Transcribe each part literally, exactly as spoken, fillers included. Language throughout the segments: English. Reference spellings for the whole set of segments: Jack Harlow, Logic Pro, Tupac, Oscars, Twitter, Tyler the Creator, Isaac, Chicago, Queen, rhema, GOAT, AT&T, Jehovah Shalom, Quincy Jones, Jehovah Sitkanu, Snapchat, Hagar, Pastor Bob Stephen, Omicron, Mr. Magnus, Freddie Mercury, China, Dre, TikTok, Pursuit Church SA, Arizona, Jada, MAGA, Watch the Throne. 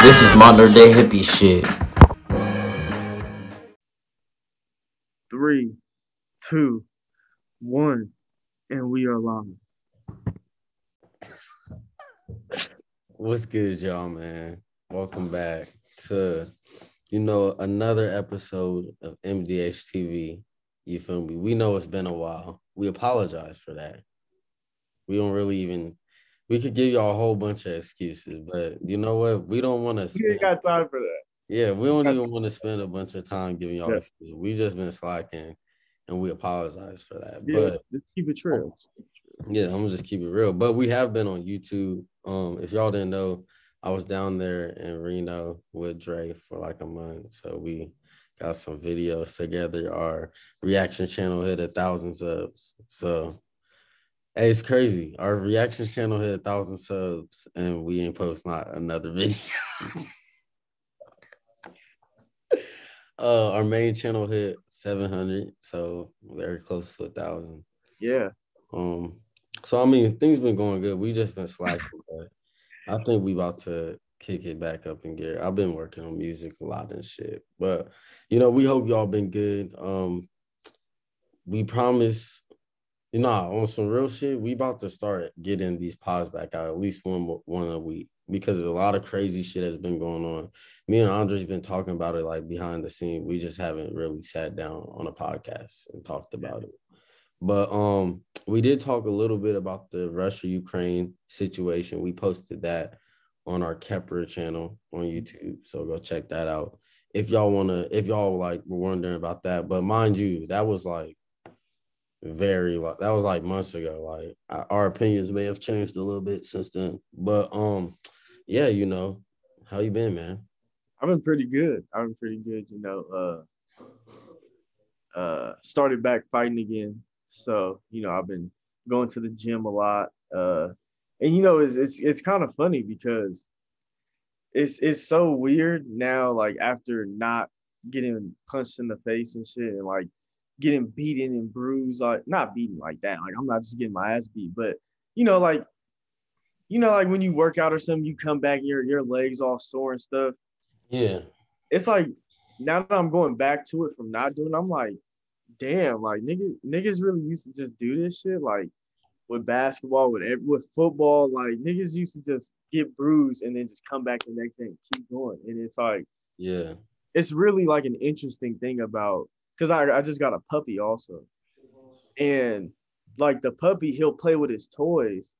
This is modern day hippie shit. Three, two, one, and we are live. What's good, y'all, man? Welcome back to, you know, another episode of M D H T V. You feel me? We know it's been a while. We apologize for that. We don't really even... We could give y'all a whole bunch of excuses, but you know what? We don't want to. We ain't got time for that. Yeah, we don't even want to spend a bunch of time giving y'all yeah. excuses. We just been slacking, and we apologize for that. Yeah, but let's keep it real. Yeah, I'm gonna just keep it real. But we have been on YouTube. Um, if y'all didn't know, I was down there in Reno with Dre for like a month, so we got some videos together. Our reaction channel hit a thousand subs, so. Hey, it's crazy. Our reaction channel hit a thousand subs, and we ain't post not another video. uh, our main channel hit seven hundred, so very close to a thousand. Yeah. Um. So I mean, things been going good. We just been slacking, but I think we about to kick it back up in gear. I've been working on music a lot and shit, but you know, we hope y'all been good. Um. We promise. You know, on some real shit, we about to start getting these pods back out at least one one a week because a lot of crazy shit has been going on. Me and Andre's been talking about it like behind the scene. We just haven't really sat down on a podcast and talked about it. But um, we did talk a little bit about the Russia-Ukraine situation. We posted that on our Kepler channel on YouTube, so go check that out if y'all wanna. If y'all like were wondering about that, but mind you, that was like. Very like that was like months ago. Like our opinions may have changed a little bit since then, but um, yeah, you know, how you been, man? I've been pretty good. I've been pretty good, you know. Uh, uh, started back fighting again, so you know, I've been going to the gym a lot. Uh, and you know, it's it's it's kind of funny because it's it's so weird now. Like after not getting punched in the face and shit, and like. Getting beaten and bruised, like not beaten like that. Like I'm not just getting my ass beat, but you know, like, you know, like when you work out or something, you come back, your your legs all sore and stuff. Yeah, it's like now that I'm going back to it from not doing, I'm like, damn, like niggas, niggas really used to just do this shit, like with basketball, with with football, like niggas used to just get bruised and then just come back the next day and keep going, and it's like, yeah, it's really like an interesting thing about. Because I, I just got a puppy also. And, like, the puppy, he'll play with his toys.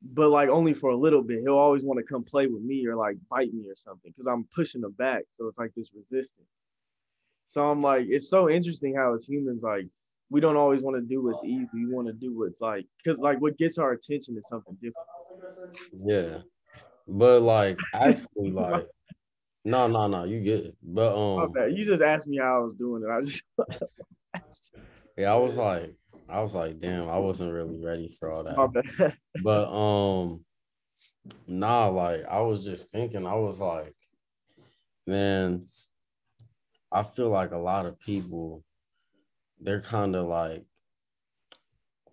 But, like, only for a little bit. He'll always want to come play with me or, like, bite me or something. Because I'm pushing him back. So, it's, like, this resistance. So, I'm, like, it's so interesting how as humans, like, we don't always want to do what's easy. We want to do what's, like, because, like, what gets our attention is something different. Yeah. But, like, actually, like. No, no, no, you good. But um okay. You just asked me how I was doing and I just Yeah, I was like, I was like, damn, I wasn't really ready for all that. But um nah, like I was just thinking, I was like, man, I feel like a lot of people, they're kind of like,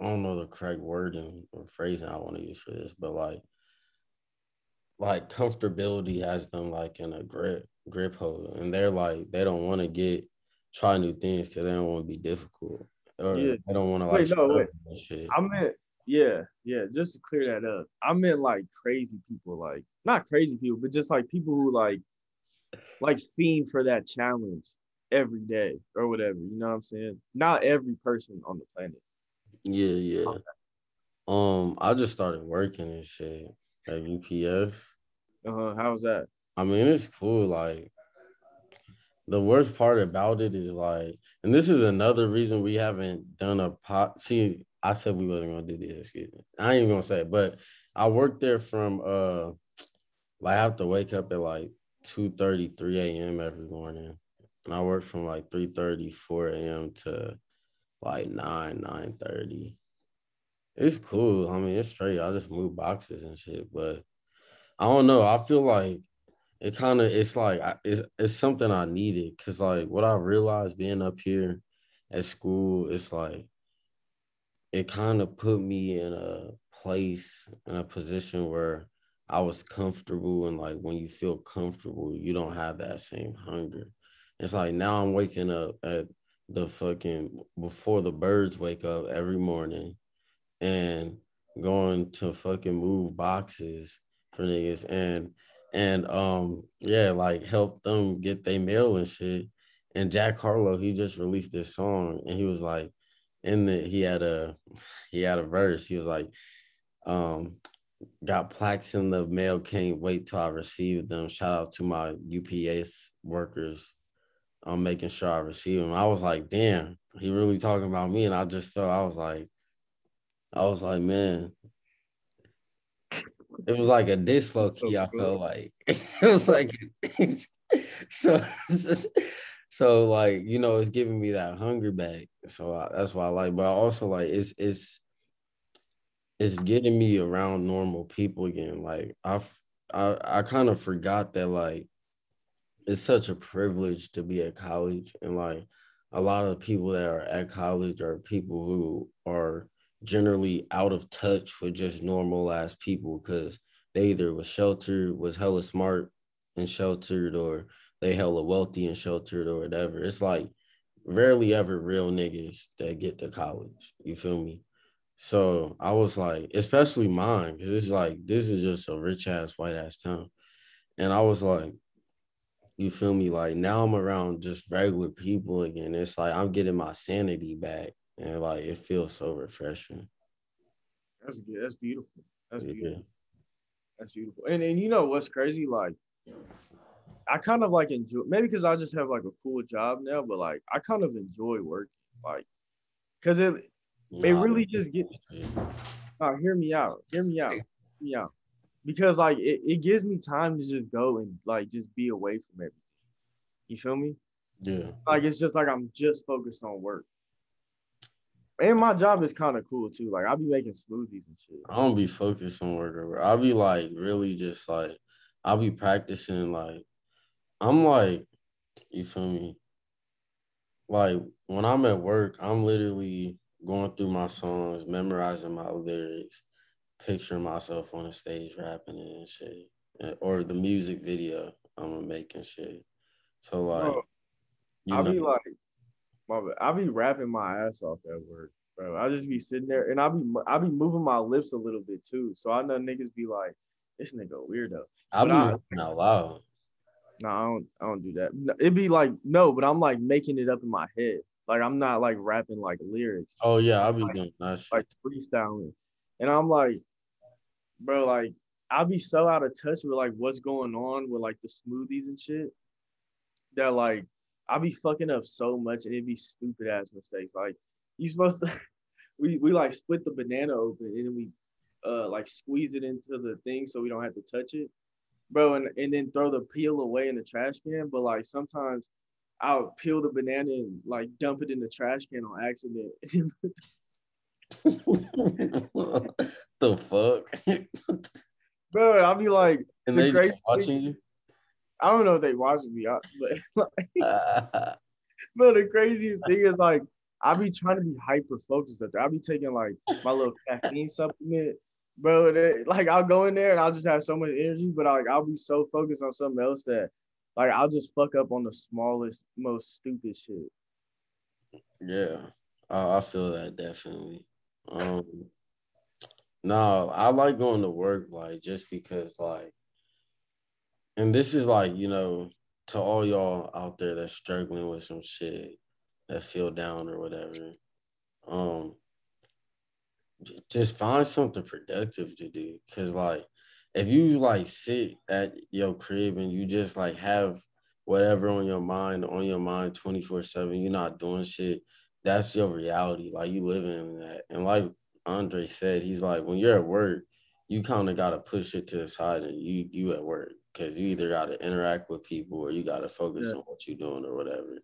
I don't know the correct wording or phrasing I want to use for this, but like like comfortability has them like in a grip grip hold, and they're like they don't want to get try new things because they don't want to be difficult or yeah. they don't want to like. Wait, no, wait. And shit. I meant yeah, yeah. Just to clear that up, I meant like crazy people, like not crazy people, but just like people who like like fiend for that challenge every day or whatever. You know what I'm saying? Not every person on the planet. Yeah, yeah. Okay. Um, I just started working and shit. At U P S. Uh-huh. How's that? I mean, it's cool. Like, the worst part about it is like, and this is another reason we haven't done a pot. See, I said we wasn't going to do this. Excuse me. I ain't even going to say it, but I worked there from, uh, like I have to wake up at like two thirty, three a.m. every morning. And I worked from like three thirty, four a.m. to like nine, nine thirty. It's cool. I mean, it's straight. I just move boxes and shit, but I don't know. I feel like it kind of, it's like, it's, it's something I needed. Cause like what I realized being up here at school, it's like, it kind of put me in a place, in a position where I was comfortable. And like, when you feel comfortable, you don't have that same hunger. It's like, now I'm waking up at the fucking, before the birds wake up every morning and going to fucking move boxes for niggas and, and um yeah, like help them get their mail and shit. And Jack Harlow, he just released this song and he was like, in the, he had a, he had a verse. He was like, um, got plaques in the mail, can't wait till I receive them. Shout out to my U P S workers. I'm making sure I receive them. I was like, damn, he really talking about me. And I just felt, I was like, I was like, man, it was like a diss low key. I felt like, it was like, so, just, so like, you know, it's giving me that hunger back. So I, that's why I like, but I also like, it's, it's, it's getting me around normal people again. Like I've, I, I kind of forgot that like, it's such a privilege to be at college. And like a lot of people that are at college are people who are generally out of touch with just normal ass people, because they either was sheltered, was hella smart and sheltered, or they hella wealthy and sheltered or whatever. It's like rarely ever real niggas that get to college. You feel me? So I was like, especially mine, because it's like, this is just a rich ass, white ass town. And I was like, you feel me? Like now I'm around just regular people again. It's like I'm getting my sanity back, and like it feels so refreshing. That's good. That's beautiful. That's yeah. beautiful. That's beautiful. And and you know what's crazy? Like I kind of like enjoy, maybe because I just have like a cool job now, but like I kind of enjoy working, like because it nah, it really just get. Oh, hear me out. Hear me out. Hear me out. Because, like, it, it gives me time to just go and, like, just be away from everything. You feel me? Yeah. Like, it's just like I'm just focused on work. And my job is kind of cool, too. Like, I'll be making smoothies and shit. I don't be focused on work. I'll be, like, really just, like, I'll be practicing, like, I'm, like, you feel me? Like, when I'm at work, I'm literally going through my songs, memorizing my lyrics, picture myself on a stage rapping and shit, or the music video I'm gonna make and shit. So like, I'll be like, I'll be rapping my ass off at work, bro. I'll just be sitting there and I'll be I'll be moving my lips a little bit too, so I know niggas be like, this nigga weirdo. I'll be rapping out loud. No, I don't. I don't do that. It'd be like no, but I'm like making it up in my head. Like I'm not like rapping like lyrics. Oh yeah, I'll be doing that shit, like freestyling, and I'm like, bro, like, I'll be so out of touch with, like, what's going on with, like, the smoothies and shit that, like, I'll be fucking up so much and it'd be stupid-ass mistakes. Like, you supposed to – we, we, like, split the banana open and then we, uh like, squeeze it into the thing so we don't have to touch it, bro, and, and then throw the peel away in the trash can. But, like, sometimes I'll peel the banana and, like, dump it in the trash can on accident. The fuck, bro! I'll be like, and the they crazy watching thing, you. I don't know if they watching me, but like, bro, the craziest thing is like, I'll be trying to be hyper focused up there. I'll be taking like my little caffeine supplement, bro. They, like I'll go in there and I'll just have so much energy, but I, like I'll be so focused on something else that, like, I'll just fuck up on the smallest, most stupid shit. Yeah, I, I feel that definitely. Um, no, I like going to work, like, just because, like, and this is, like, you know, to all y'all out there that's struggling with some shit that feel down or whatever, um, just find something productive to do, because, like, if you, like, sit at your crib and you just, like, have whatever on your mind, on your mind twenty-four seven, you're not doing shit. That's your reality. Like, you living in that. And like Andre said, he's like, when you're at work, you kind of got to push it to the side and you you at work, because you either got to interact with people or you got to focus yeah. on what you're doing or whatever.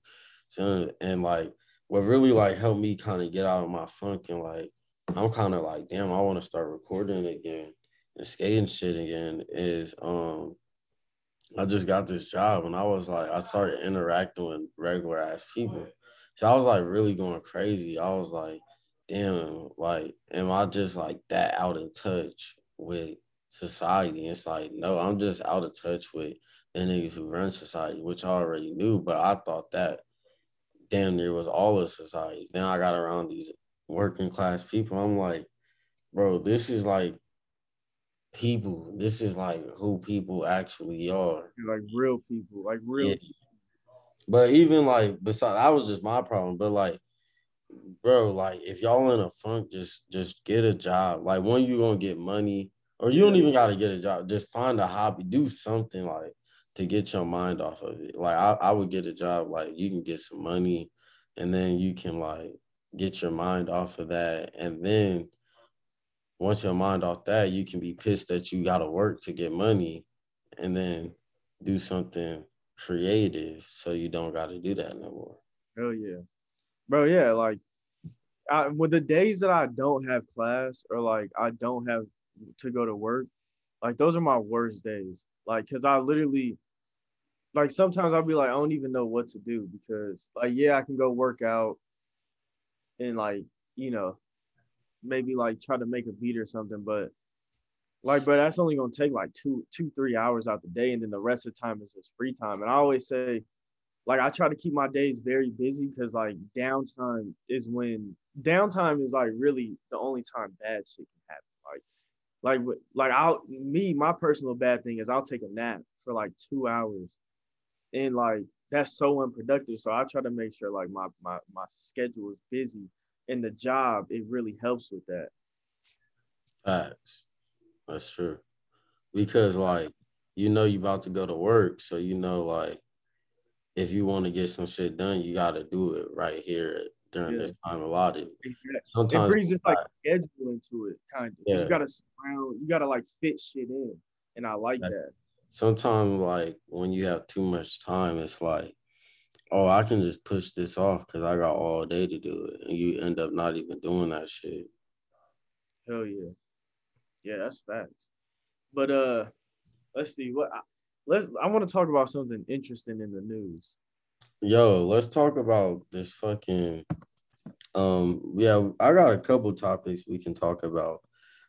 So, and like, what really like helped me kind of get out of my funk, and like, I'm kind of like, damn, I want to start recording again and skating shit again, is um, I just got this job and I was like, I started interacting with regular ass people. So I was like really going crazy. I was like, damn, like, am I just like that out of touch with society? It's like, no, I'm just out of touch with the niggas who run society, which I already knew, but I thought that damn near was all of society. Then I got around these working class people. I'm like, bro, this is like people. This is like who people actually are. Like real people, like real yeah. people. But even like, besides, that was just my problem. But like, bro, like if y'all in a funk, just just get a job. Like, when you gonna get money, or you don't even gotta get a job. Just find a hobby, do something like to get your mind off of it. Like I, I would get a job. Like, you can get some money, and then you can like get your mind off of that. And then once your mind off that, you can be pissed that you gotta work to get money, and then do something creative so you don't gotta do that no more. Hell yeah. Bro, yeah, like, I, with the days that I don't have class or, like, I don't have to go to work, like, those are my worst days. Like, because I literally, like, sometimes I'll be like, I don't even know what to do because, like, yeah, I can go work out and, like, you know, maybe, like, try to make a beat or something. But, like, but that's only going to take, like, two, two, three hours out the day, and then the rest of the time is just free time. And I always say, like, I try to keep my days very busy because, like, downtime is when – downtime is, like, really the only time bad shit can happen. Like, like, like I'll – me, my personal bad thing is I'll take a nap for, like, two hours. And, like, that's so unproductive. So I try to make sure, like, my, my, my schedule is busy. And the job, it really helps with that. Facts. That's true. Because, like, you know you about to go to work, so you know, like, if you want to get some shit done, you got to do it right here during yeah. this time allotted. Yeah. Sometimes it brings this like schedule into it, kind of. Yeah. You got to surround, you got to like fit shit in, and I like that. that. Sometimes, like, when you have too much time, it's like, oh, I can just push this off because I got all day to do it, and you end up not even doing that shit. Hell yeah, yeah, that's facts. But uh, let's see what. I, Let's. I want to talk about something interesting in the news. Yo, let's talk about this fucking. Um. Yeah, I got a couple topics we can talk about.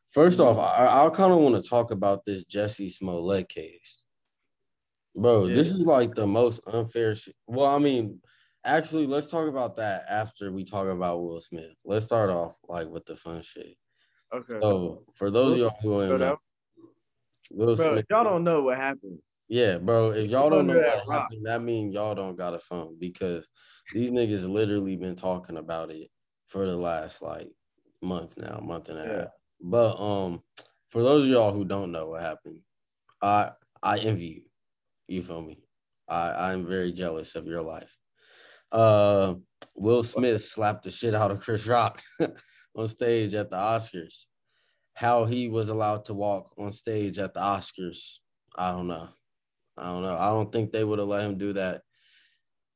First off, I I kind of want to talk about this Jesse Smollett case, bro. Yeah. This is like the most unfair shit. Well, I mean, actually, let's talk about that after we talk about Will Smith. Let's start off like with the fun shit. Okay. So for those we'll, of y'all who ain't know, Will bro, Smith, y'all don't know what happened. Yeah, bro, if y'all don't know what happened, that means y'all don't got a phone, because these niggas literally been talking about it for the last, like, month now, month and a half. Yeah. But um, for those of y'all who don't know what happened, I I envy you. You feel me? I, I'm very jealous of your life. Uh, Will Smith slapped the shit out of Chris Rock on stage at the Oscars. How he was allowed to walk on stage at the Oscars, I don't know. I don't know. I don't think they would have let him do that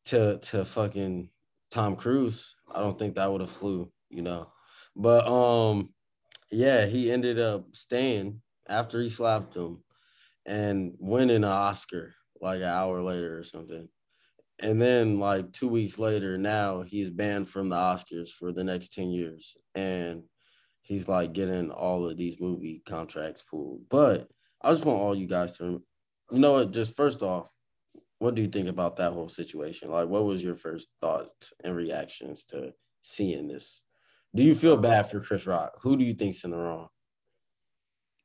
to to fucking Tom Cruise. I don't think that would have flew, you know. But, um, yeah, he ended up staying after he slapped him and winning an Oscar like an hour later or something. And then, like, two weeks later, now he's banned from the Oscars for the next ten years. And he's, like, getting all of these movie contracts pulled. But I just want all you guys to remember. You know what, just first off, what do you think about that whole situation? Like, what was your first thoughts and reactions to seeing this? Do you feel bad for Chris Rock? Who do you think's in the wrong?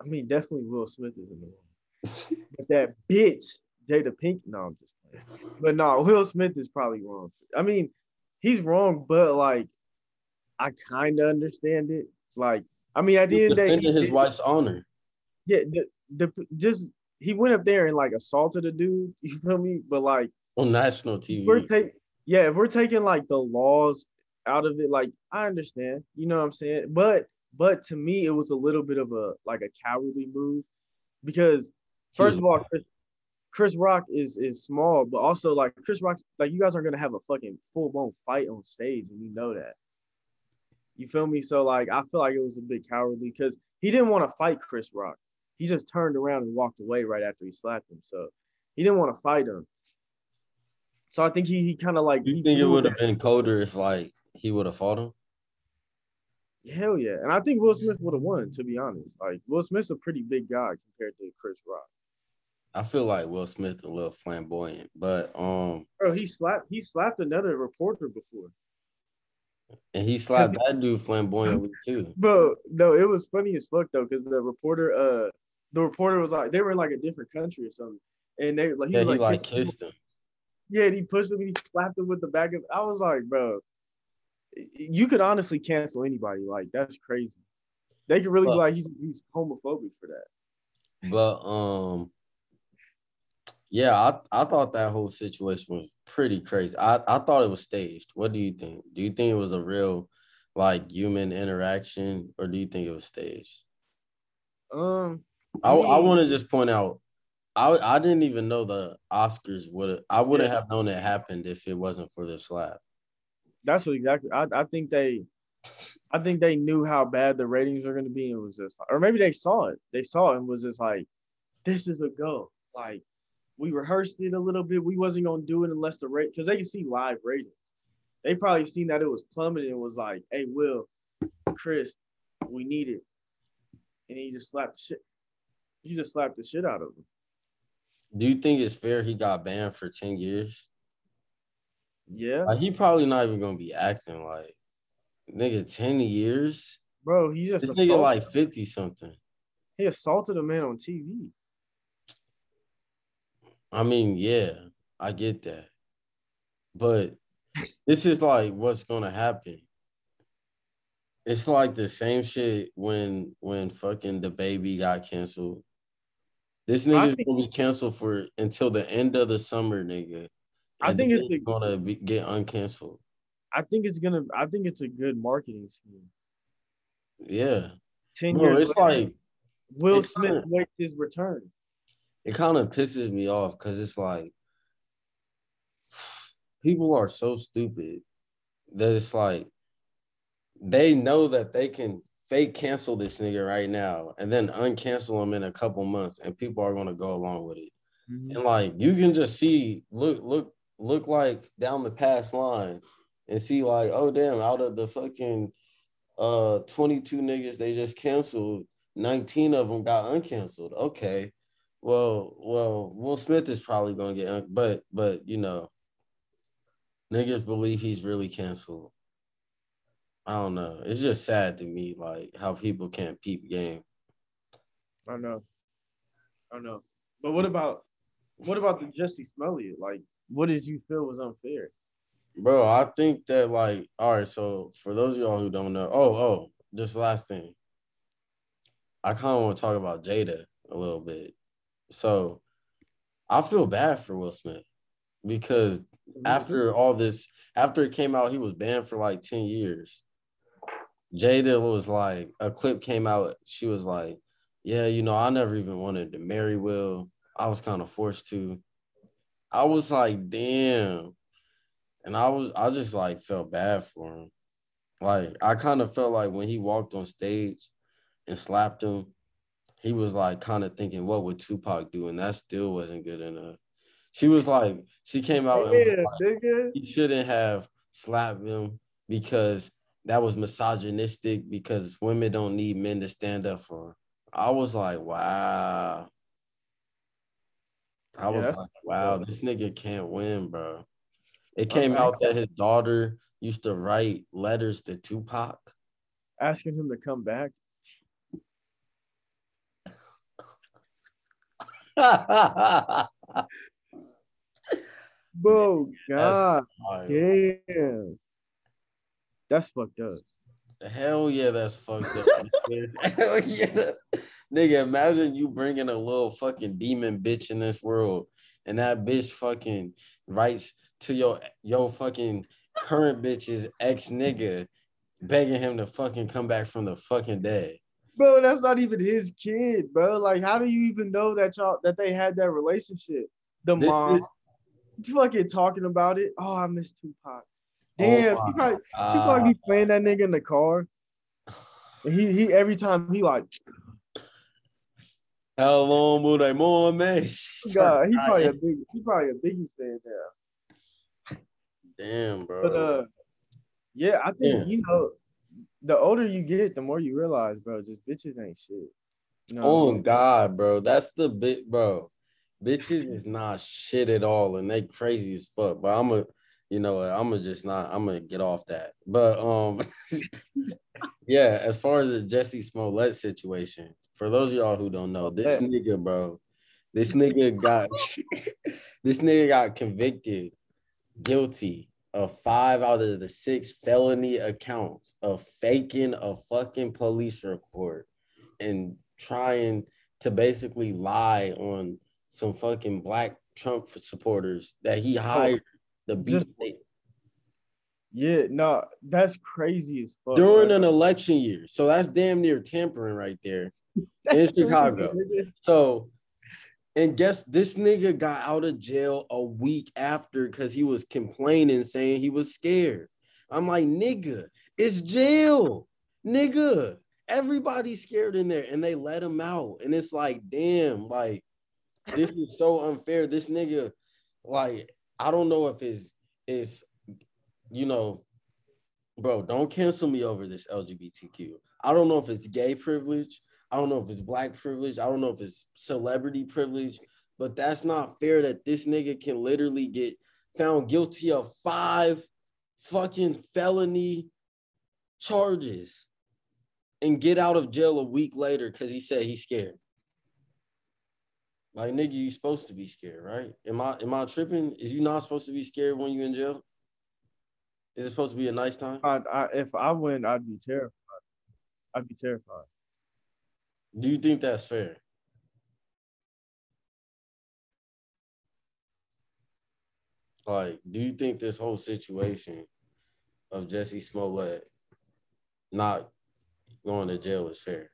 I mean, definitely Will Smith is in the wrong. But that bitch, Jada Pink, no, I'm just playing. But no, Will Smith is probably wrong. I mean, he's wrong, but, like, I kind of understand it. Like, I mean, at the end of the day, defending his wife's honor. Yeah, the, the just... he went up there and, like, assaulted a dude, you feel me? But, like, on national T V. If we're take, yeah, if we're taking like the laws out of it, like I understand, you know what I'm saying? But but to me, it was a little bit of a like a cowardly move because first of all, Chris, Chris Rock is is small, but also like Chris Rock, like you guys aren't gonna have a fucking full blown fight on stage, and you know that. You feel me? So like I feel like it was a bit cowardly because he didn't want to fight Chris Rock. He just turned around and walked away right after he slapped him. So he didn't want to fight him. So I think he, he kind of like. You think it would have been colder if like he would have fought him? Hell yeah. And I think Will Smith would have won, to be honest. Like Will Smith's a pretty big guy compared to Chris Rock. I feel like Will Smith a little flamboyant, but um bro, he slapped he slapped another reporter before. And he slapped that dude flamboyantly too. Bro, no, it was funny as fuck though, because the reporter uh the reporter was like they were in like a different country or something. And they like he yeah, was he like, like kissed him. him. Yeah, and he pushed him and he slapped him with the back of I was like, bro. You could honestly cancel anybody. Like, that's crazy. They could really but, be like, he's, he's homophobic for that. But, um, yeah, I, I thought that whole situation was pretty crazy. I, I thought it was staged. What do you think? Do you think it was a real, like, human interaction, or do you think it was staged? Um, I, yeah. I want to just point out, I, I didn't even know the Oscars would have, I wouldn't yeah. have known it happened if it wasn't for the slap. That's what exactly. I, I think they, I think they knew how bad the ratings were going to be, and was just, like, or maybe they saw it. They saw it and was just like, "This is a go." Like, we rehearsed it a little bit. We wasn't going to do it unless the rate, because they can see live ratings. They probably seen that it was plummeting and was like, "Hey, Will, Chris, we need it," and he just slapped the shit. He just slapped the shit out of him. Do you think it's fair he got banned for ten years? Yeah, like, he probably not even gonna be acting like nigga ten years, bro. He's just this nigga like fifty something. He assaulted a man on T V. I mean, yeah, I get that, but this is like what's gonna happen. It's like the same shit when when fucking DaBaby got canceled. This nigga's think- gonna be canceled for until the end of the summer, nigga. I think it's, it's gonna be, get uncanceled. I think it's gonna. I think it's a good marketing scheme. Yeah, ten Bro, years. It's later, like Will it's Smith waits his return. It kind of pisses me off because it's like people are so stupid that it's like they know that they can fake cancel this nigga right now and then uncancel him in a couple months, and people are gonna go along with it. Mm-hmm. And like you can just see, look, look. look like down the pass line and see like, oh, damn, out of the fucking uh, twenty-two niggas they just canceled, nineteen of them got uncanceled. Okay, well, well, Will Smith is probably going to get, un- but, but, you know, niggas believe he's really canceled. I don't know. It's just sad to me, like, how people can't peep game. I know. I know. But what about, what about the Jesse Smollett, like, what did you feel was unfair? Bro, I think that, like, all right, so for those of y'all who don't know, oh, oh, just last thing. I kind of want to talk about Jada a little bit. So I feel bad for Will Smith because after all this, after it came out, he was banned for like ten years. Jada was like, a clip came out. She was like, yeah, you know, I never even wanted to marry Will. I was kind of forced to. I was like, damn. And I was, I just like felt bad for him. Like, I kind of felt like when he walked on stage and slapped him, he was like kind of thinking, what would Tupac do? And that still wasn't good enough. She was like, she came out and was like, he shouldn't have slapped him because that was misogynistic because women don't need men to stand up for her. I was like, wow. I was yeah. like, wow, this nigga can't win, bro. It came out that his daughter used to write letters to Tupac. Asking him to come back. Bro, God that's damn. That's fucked up. Hell yeah, that's fucked up. Hell yeah, that's... Nigga, imagine you bringing a little fucking demon bitch in this world, and that bitch fucking writes to your your fucking current bitch's ex nigga, begging him to fucking come back from the fucking dead. Bro, that's not even his kid, bro. Like, how do you even know that y'all that they had that relationship? The this mom is- fucking talking about it. Oh, I miss Tupac. Damn, oh she probably God. she probably be playing that nigga in the car. He he every time he like, how long will they mourn me? God, he probably a big he probably a Biggie fan now. Damn, bro. But, uh, yeah, I think Damn. you know, the older you get, the more you realize, bro, just bitches ain't shit. You know oh God, bro, that's the bit, bro. Bitches is not shit at all, and they crazy as fuck. But I'm a, you know, I'm gonna just not. I'm gonna get off that. But um, yeah, as far as the Jesse Smollett situation. For those of y'all who don't know, this nigga, bro, this nigga got this nigga got convicted guilty of five out of the six felony accounts of faking a fucking police report and trying to basically lie on some fucking black Trump supporters that he hired the beat. Yeah, no, that's crazy as fuck. During an election year. So that's damn near tampering right there. That's in Chicago. True. So, and guess this nigga got out of jail a week after because he was complaining, saying he was scared. I'm like, nigga, it's jail. Nigga, everybody's scared in there, and they let him out. And it's like, damn, like, this is so unfair. This nigga, like, I don't know if it's, it's, you know, bro, don't cancel me over this L G B T Q. I don't know if it's gay privilege. I don't know if it's black privilege. I don't know if it's celebrity privilege, but that's not fair that this nigga can literally get found guilty of five fucking felony charges and get out of jail a week later because he said he's scared. Like, nigga, you supposed to be scared, right? Am I am I tripping? Is you not supposed to be scared when you in jail? Is it supposed to be a nice time? I, I, if I went, I'd be terrified. I'd be terrified. Do you think that's fair? Like, do you think this whole situation of Jesse Smollett not going to jail is fair?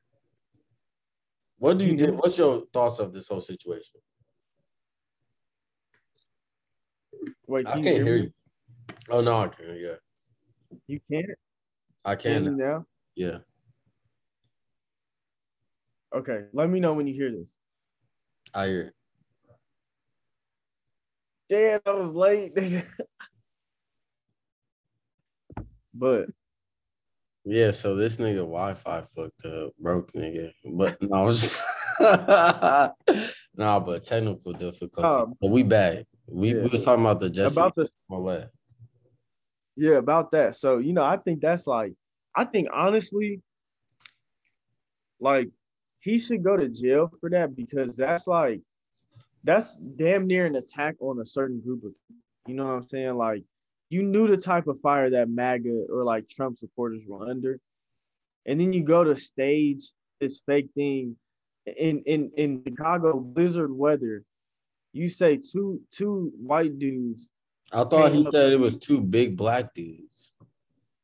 What do you think? What's your thoughts of this whole situation? Wait, can I can't you hear, hear you. Oh, no, I can, yeah. You can't? I can. Can you now? Yeah. Okay, let me know when you hear this. I hear it. Damn, I was late, nigga. But yeah, so this nigga Wi-Fi fucked up, broke nigga. But no, I was just... nah, but technical difficulty. Um, but we back. We, yeah. we was talking about the Jesse about the Smollett. Yeah, about that. So you know, I think that's like, I think honestly, like. He should go to jail for that because that's like, that's damn near an attack on a certain group of people. You know what I'm saying? Like, you knew the type of fire that MAGA or like Trump supporters were under. And then you go to stage this fake thing in in, in Chicago blizzard weather. You say two two white dudes. I thought he said it was two big black dudes.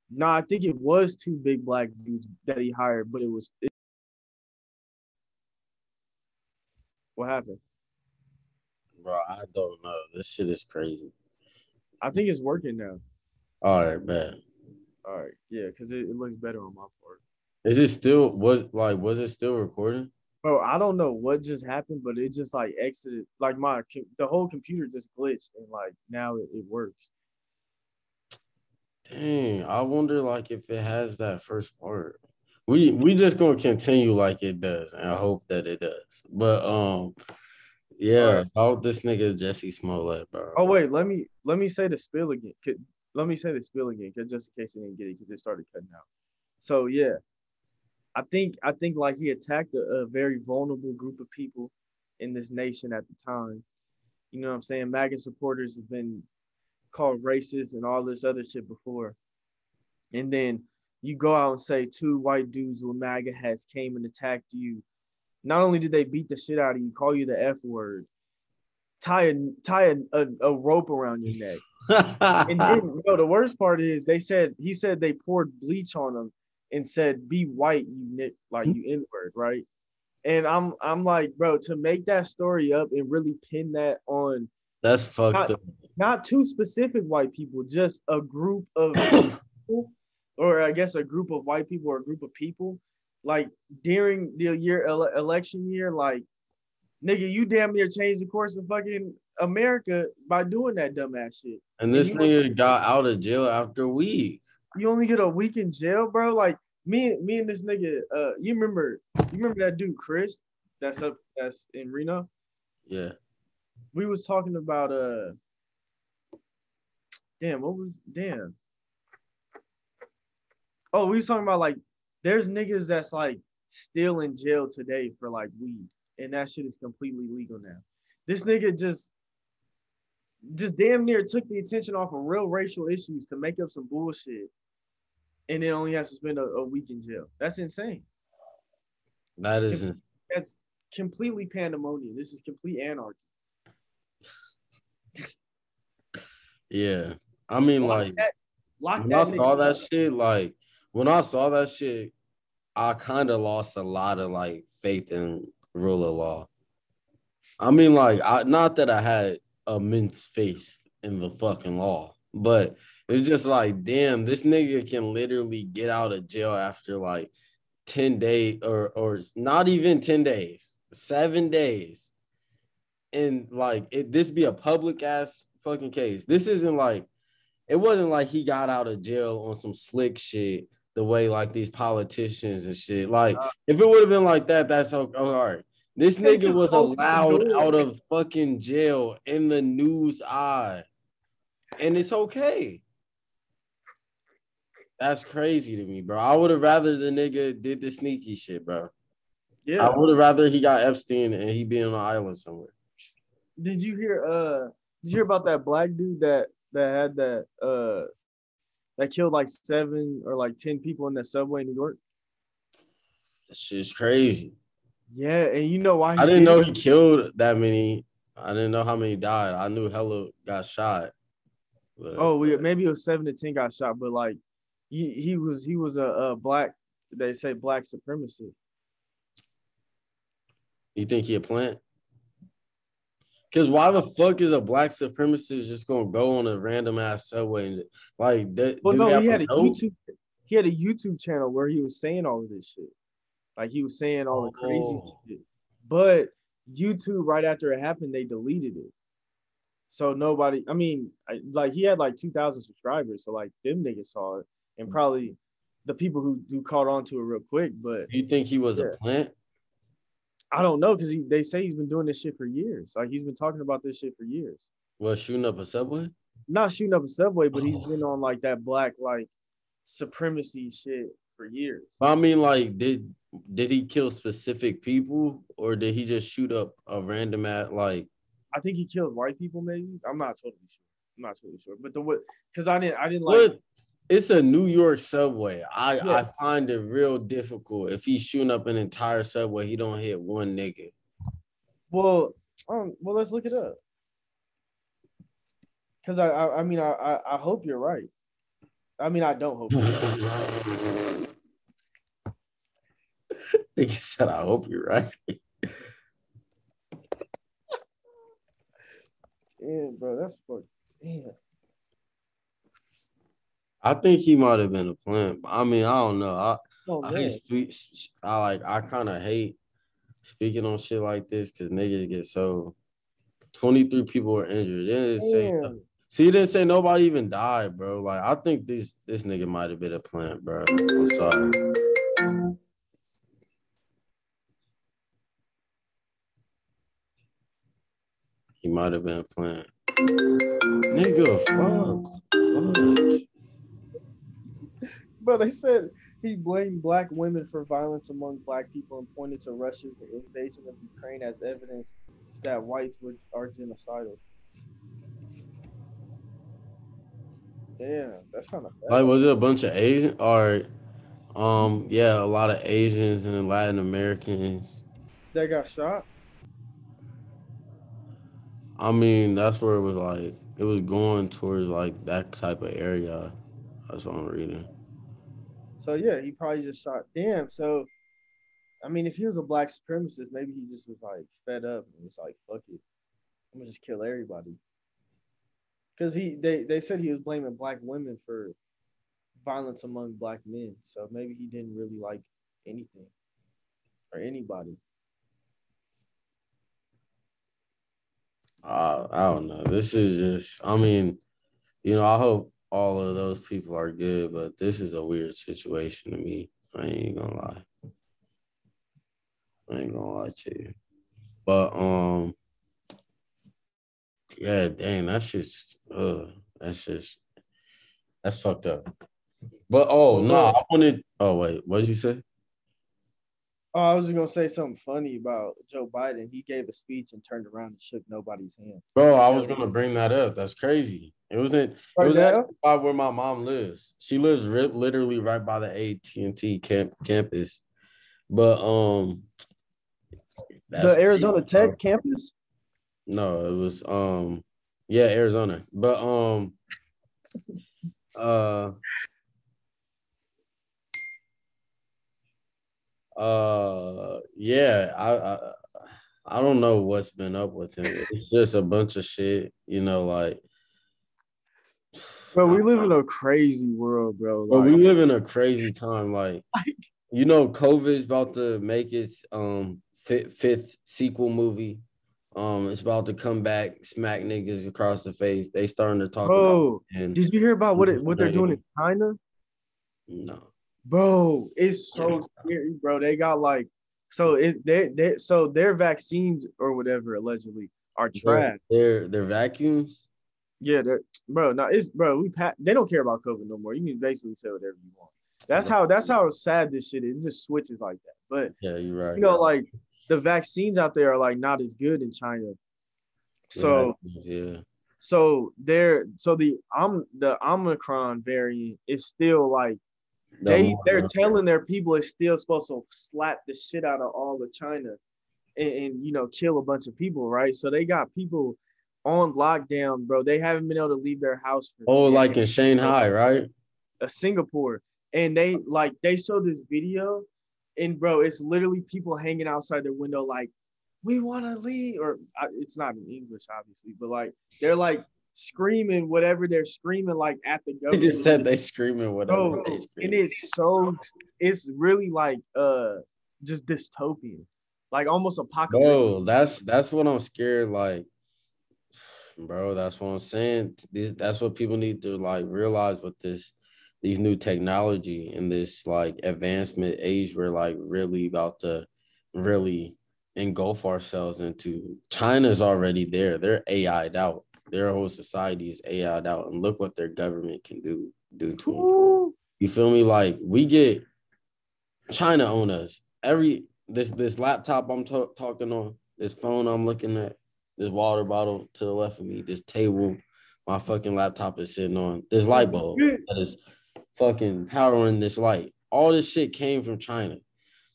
No, nah, I think it was two big black dudes that he hired, but it was... It, What happened? Bro, I don't know. This shit is crazy. I think it's working now. All right, man. All right, yeah, because it, it looks better on my part. Is it still, was like, was it still recording? Bro, I don't know what just happened, but it just, like, exited. Like, my, the whole computer just glitched, and, like, now it, it works. Dang, I wonder, like, if it has that first part. We we just gonna continue like it does, and I hope that it does. But um, yeah, all right. This nigga Jesse Smollett, bro. Oh wait, let me let me say the spill again. Could, let me say the spill again, cause just in case you didn't get it, because it started cutting out. So yeah, I think I think like he attacked a, a very vulnerable group of people in this nation at the time. You know what I'm saying? MAGA supporters have been called racist and all this other shit before, and then. You go out and say two white dudes with MAGA hats came and attacked you. Not only did they beat the shit out of you, call you the F word, tie a, tie a, a rope around your neck. And then, you know, the worst part is they said, he said they poured bleach on him and said, be white, you nick, like you N-word, right? And I'm I'm like, bro, to make that story up and really pin that on, that's fucked not, up. Not too specific white people, just a group of people, or I guess a group of white people or a group of people, like during the year ele- election year, like, nigga, you damn near changed the course of fucking America by doing that dumbass shit. And this and nigga only, got out of jail after a week. You only get a week in jail, bro. Like me, me and this nigga. Uh, you remember, you remember that dude Chris? That's up. That's in Reno. Yeah. We was talking about uh. Damn, what was damn? Oh, we was talking about like there's niggas that's like still in jail today for like weed, and that shit is completely legal now. This nigga just, just damn near took the attention off of real racial issues to make up some bullshit, and then only has to spend a, a week in jail. That's insane. That is. That's, that's completely pandemonium. This is complete anarchy. Yeah, I mean, lock like that, lock when that I saw that up. shit, like when I saw that shit, I kind of lost a lot of like faith in rule of law. I mean, like, I, not that I had immense faith in the fucking law, but it's just like, damn, this nigga can literally get out of jail after like ten days or or not even ten days, seven days. And like, it, this be a public ass fucking case. This isn't like, it wasn't like he got out of jail on some slick shit the way like these politicians and shit. Like, if it would have been like that, that's okay. Oh, all right. This nigga was allowed out of fucking jail in the news eye. And it's okay. That's crazy to me, bro. I would have rather the nigga did the sneaky shit, bro. Yeah. I would have rather he got Epstein and he be on an island somewhere. Did you hear uh did you hear about that black dude that that had that uh that killed like seven or like ten people in that subway in New York? That shit's crazy. Yeah, and you know why? He I didn't did know it. He killed that many. I didn't know how many died. I knew hella got shot. But, oh, yeah, maybe it was seven to ten got shot, but like he, he was he was a, a black. They say black supremacist. You think he a plant? Because why the fuck is a black supremacist just gonna go on a random ass subway and like that? Well, no, he had a know? YouTube. He had a YouTube channel where he was saying all of this shit. Like he was saying all the crazy oh. shit. But YouTube, right after it happened, they deleted it. So nobody, I mean, I, like he had like two thousand subscribers. So like them niggas saw it. And probably the people who, who caught on to it real quick. But you think he was yeah. a plant? I don't know. Because they say he's been doing this shit for years. Like he's been talking about this shit for years. Well, shooting up a subway? Not shooting up a subway, but oh. he's been on like that black like supremacy shit for years. I mean, like did... Did he kill specific people or did he just shoot up a random at like? I think he killed white people. Maybe I'm not totally sure. I'm not totally sure. But the what? Because I didn't. I didn't like. What? It's a New York subway. I yeah. I find it real difficult if he's shooting up an entire subway. He don't hit one nigga. Well, um, well, let's look it up. Because I, I, I mean, I, I, I hope you're right. I mean, I don't hope you're right. He said, I hope you're right. Damn, bro, that's fucking damn. I think he might have been a plant. I mean, I don't know. I oh, I, hate, I like I kind of hate speaking on shit like this because niggas get so twenty-three people were injured. They didn't say, see, he didn't say nobody even died, bro. Like, I think this this nigga might have been a plant, bro. I'm sorry. He might have been playing. Nigga, fuck. What? But they said he blamed black women for violence among black people and pointed to Russia's invasion of Ukraine as evidence that whites were are genocidal. Damn, that's kind of bad. Like, was it a bunch of Asians? Or, um, yeah, a lot of Asians and Latin Americans that got shot. I mean, that's where it was like, it was going towards like that type of area. That's what I'm reading. So yeah, he probably just shot. Damn. So, I mean, if he was a black supremacist, maybe he just was like fed up and was like, fuck it, I'm gonna just kill everybody. Because he, they, they said he was blaming black women for violence among black men. So maybe he didn't really like anything or anybody. Uh, I don't know. This is just, I mean, you know, I hope all of those people are good, but this is a weird situation to me. I ain't gonna lie. I ain't gonna lie to you. But, um, yeah, dang, that's just, uh, that's just, that's fucked up. But, oh, no, nah, I wanted, oh, wait, what did you say? Oh, I was just going to say something funny about Joe Biden. He gave a speech and turned around and shook nobody's hand. Bro, I was going to bring that up. That's crazy. It was in, it was actually by where my mom lives. She lives ri- literally right by the A T and T camp- campus. But um, the Arizona crazy, Tech bro. campus? No, it was, um, yeah, Arizona. But, um, uh, Uh yeah, I, I I don't know what's been up with him. It's just a bunch of shit, you know, like. Bro, we live in a crazy world, bro. Bro, like, we live in a crazy time. Like, you know, COVID's about to make its um fifth, fifth sequel movie. Um, it's about to come back, smack niggas across the face. They starting to talk. Bro, about it. Did you hear about what it, what they're doing in China? No. Bro, it's so scary, bro. They got like, so it they they so their vaccines or whatever allegedly are trash. Their their vacuums. Yeah, they're bro. No, it's bro. We pa- they don't care about COVID no more. You can basically say whatever you want. That's how that's how sad this shit is. It just switches like that. But yeah, you're right. You know, like the vaccines out there are like not as good in China. So yeah. So they're so the um the Omicron variant is still like. They they're telling their people it's still supposed to slap the shit out of all of China, and, and you know kill a bunch of people, right? So they got people on lockdown, bro. They haven't been able to leave their house for oh, like in Shanghai, right? Uh, Singapore, and they like they showed this video, and bro, it's literally people hanging outside their window like, we want to leave, or uh, it's not in English, obviously, but like they're like. Screaming whatever they're screaming like at the government. They just said they screaming whatever. Bro, they screaming. And it's so it's really like uh just dystopian, like almost apocalyptic. Bro, that's that's what I'm scared. Like, bro, that's what I'm saying. This, that's what people need to like realize with this, these new technology and this like advancement age. We're like really about to really engulf ourselves into. China's already there. They're A I'd out. Their whole society is A I'd out, and look what their government can do do to them. You feel me? Like we get China on us. Every this this laptop I'm t- talking on, this phone I'm looking at, this water bottle to the left of me, this table my fucking laptop is sitting on, this light bulb that is fucking powering this light. All this shit came from China.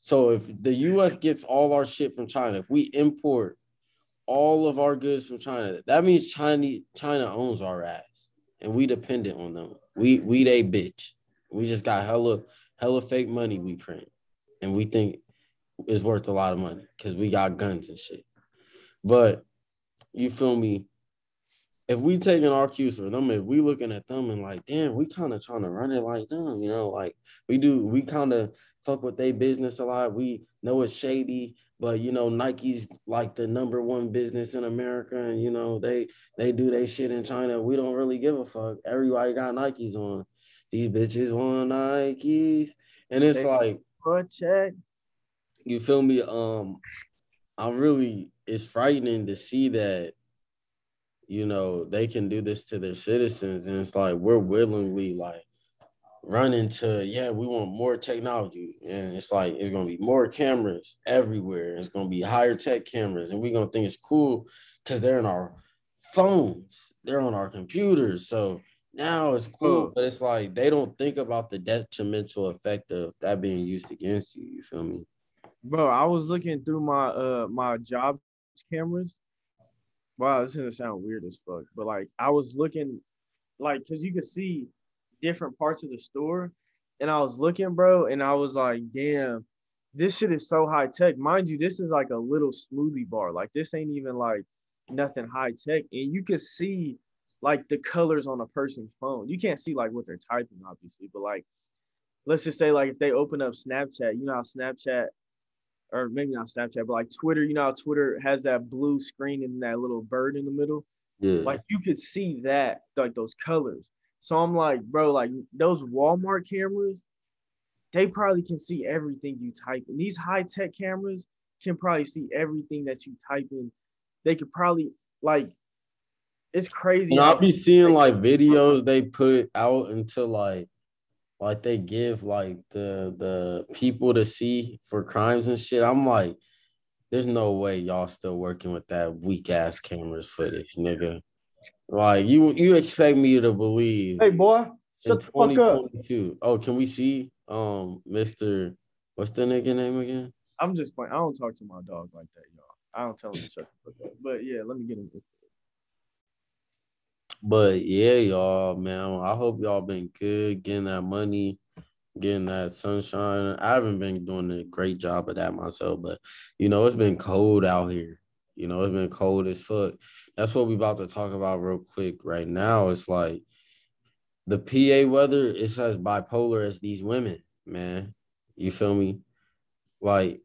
So if the U S gets all our shit from China, if we import all of our goods from China, that means China, China owns our ass, and we dependent on them. We we they bitch. We just got hella hella fake money we print, and we think it's worth a lot of money because we got guns and shit. But you feel me? If we taking our cues from them, if we looking at them and like, damn, we kind of trying to run it like them, you know, like we do. We kind of fuck with their business a lot. We know it's shady. But, you know, Nike's like the number one business in America. And, you know, they they do their shit in China. We don't really give a fuck. Everybody got Nikes on. These bitches want Nikes. And it's like, you feel me? Um, I'm really, it's frightening to see that, you know, they can do this to their citizens. And it's like, we're willingly like run into, yeah, we want more technology, and it's like it's gonna be more cameras everywhere, it's gonna be higher tech cameras, and we're gonna think it's cool because they're in our phones, they're on our computers, so now it's cool. But it's like they don't think about the detrimental effect of that being used against you. You feel me, bro? I was looking through my uh my job cameras, wow, this is gonna sound weird as fuck, but like I was looking, like, cause you could see different parts of the store, and I was looking, bro, and I was like, damn, this shit is so high tech. Mind you, this is like a little smoothie bar. Like this ain't even like nothing high tech, and you could see like the colors on a person's phone. You can't see like what they're typing, obviously, but like let's just say like if they open up Snapchat, you know how Snapchat, or maybe not Snapchat, but like Twitter, you know how Twitter has that blue screen and that little bird in the middle? Yeah. Like you could see that, like those colors. So I'm like, bro, like those Walmart cameras, they probably can see everything you type in. These high-tech cameras can probably see everything that you type in. They could probably, like, it's crazy. And I'll be seeing like videos they put out into like, like they give like the the people to see for crimes and shit. I'm like, there's no way y'all still working with that weak ass cameras footage, nigga. Like you you expect me to believe? Hey boy, shut the fuck up. Oh, can we see um Mister What's the nigga name again? I'm just playing. I don't talk to my dog like that, y'all. I don't tell him to shut the fuck up. But yeah, let me get him. But yeah, y'all, man, I hope y'all been good, getting that money, getting that sunshine. I haven't been doing a great job of that myself, but, you know, it's been cold out here. You know, it's been cold as fuck. That's what we about to talk about real quick right now. It's like the P A weather is as bipolar as these women, man. You feel me? Like,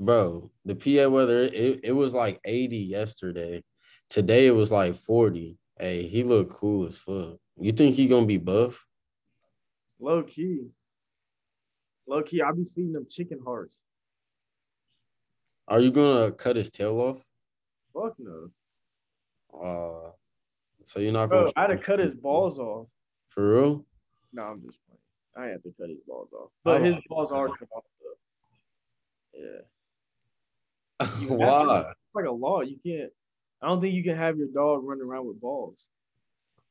bro, the P A weather, it, it was like eighty yesterday. Today it was like forty. Hey, he look cool as fuck. You think he gonna be buff? Low key. Low key, I be feeding them chicken hearts. Are you gonna cut his tail off? Fuck no. Uh, so you're not Bro, gonna. I'd have cut his balls off. For real? No, I'm just playing. I have to cut his balls off, but oh, his balls are cut off. Though. Yeah. Why? It's like a law. You can't. I don't think you can have your dog running around with balls.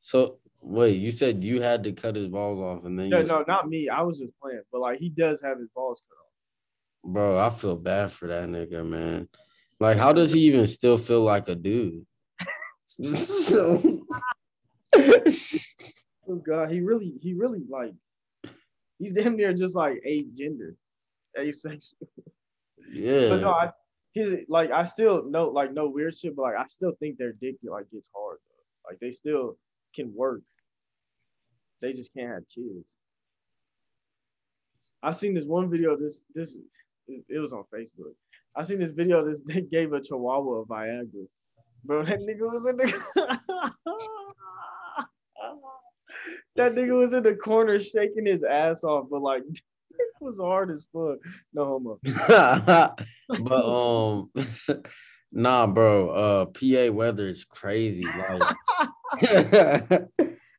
So wait, you said you had to cut his balls off, and then no, you no, not me. I was just playing, but like he does have his balls cut off. Bro, I feel bad for that nigga, man. Like, how does he even still feel like a dude? So... oh God, he really, he really like, he's damn near just like agender, asexual. Yeah. But no, I. His, like, I still know, like, no weird shit, but, like, I still think their dick, like, gets hard, though. Like, they still can work. They just can't have kids. I seen this one video, this, this, it was on Facebook. I seen this video, this, they gave a Chihuahua a Viagra. Bro, that nigga was in the, that nigga was in the corner shaking his ass off, but, like, it was hard as fuck. No homo. But um nah, bro, uh P A weather is crazy. Like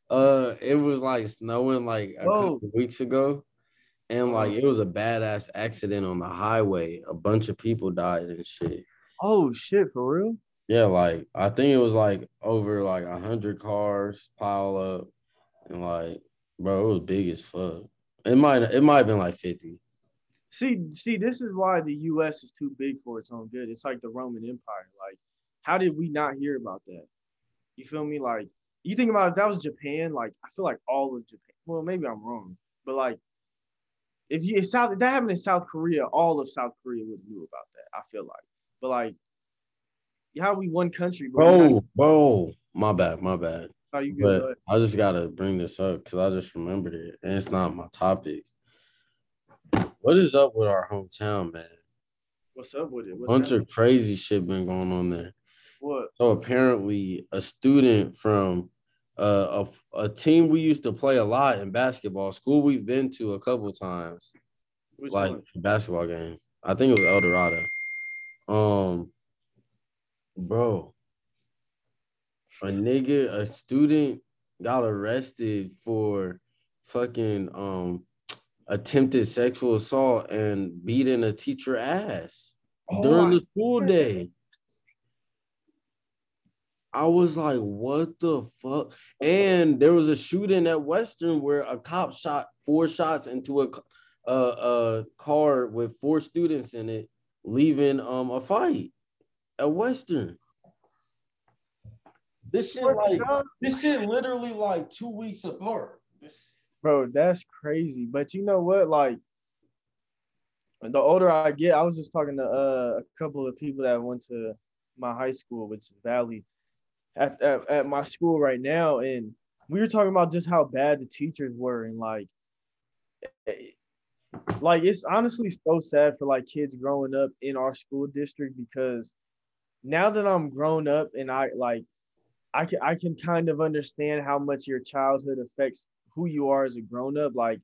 uh it was like snowing like a Whoa. couple weeks ago, and like it was a badass accident on the highway. A bunch of people died and shit. Oh shit, for real? Yeah, like I think it was like over like a hundred cars pile up, and like, bro, it was big as fuck. It might it might have been like fifty. See, see, this is why the U S is too big for its own good. It's like the Roman Empire. Like, how did we not hear about that? You feel me? Like, you think about if that was Japan, like, I feel like all of Japan. Well, maybe I'm wrong. But, like, if, you, if, South, if that happened in South Korea, all of South Korea would know about that, I feel like. But, like, how we one country. Bro, bro, bro. My bad, my bad. Oh, you good, but I just gotta bring this up because I just remembered it, and it's not my topic. What is up with our hometown, man? What's up with it? What's bunch happening? Of crazy shit been going on there. What? So apparently, a student from uh, a a team we used to play a lot in basketball, school we've been to a couple times, Which like one? basketball game. I think it was El Dorado. Um, bro. A nigga, a student got arrested for fucking um attempted sexual assault and beating a teacher ass oh during the school God. day. I was like, what the fuck? And there was a shooting at Western where a cop shot four shots into a uh, a car with four students in it, leaving um a fight at Western. This shit like this shit literally like two weeks apart. Bro, that's crazy. But you know what? Like, the older I get, I was just talking to uh, a couple of people that went to my high school, which is Valley, at, at at my school right now, and we were talking about just how bad the teachers were, and like, like it's honestly so sad for like kids growing up in our school district, because now that I'm grown up and I like, I can I can kind of understand how much your childhood affects who you are as a grown up. Like,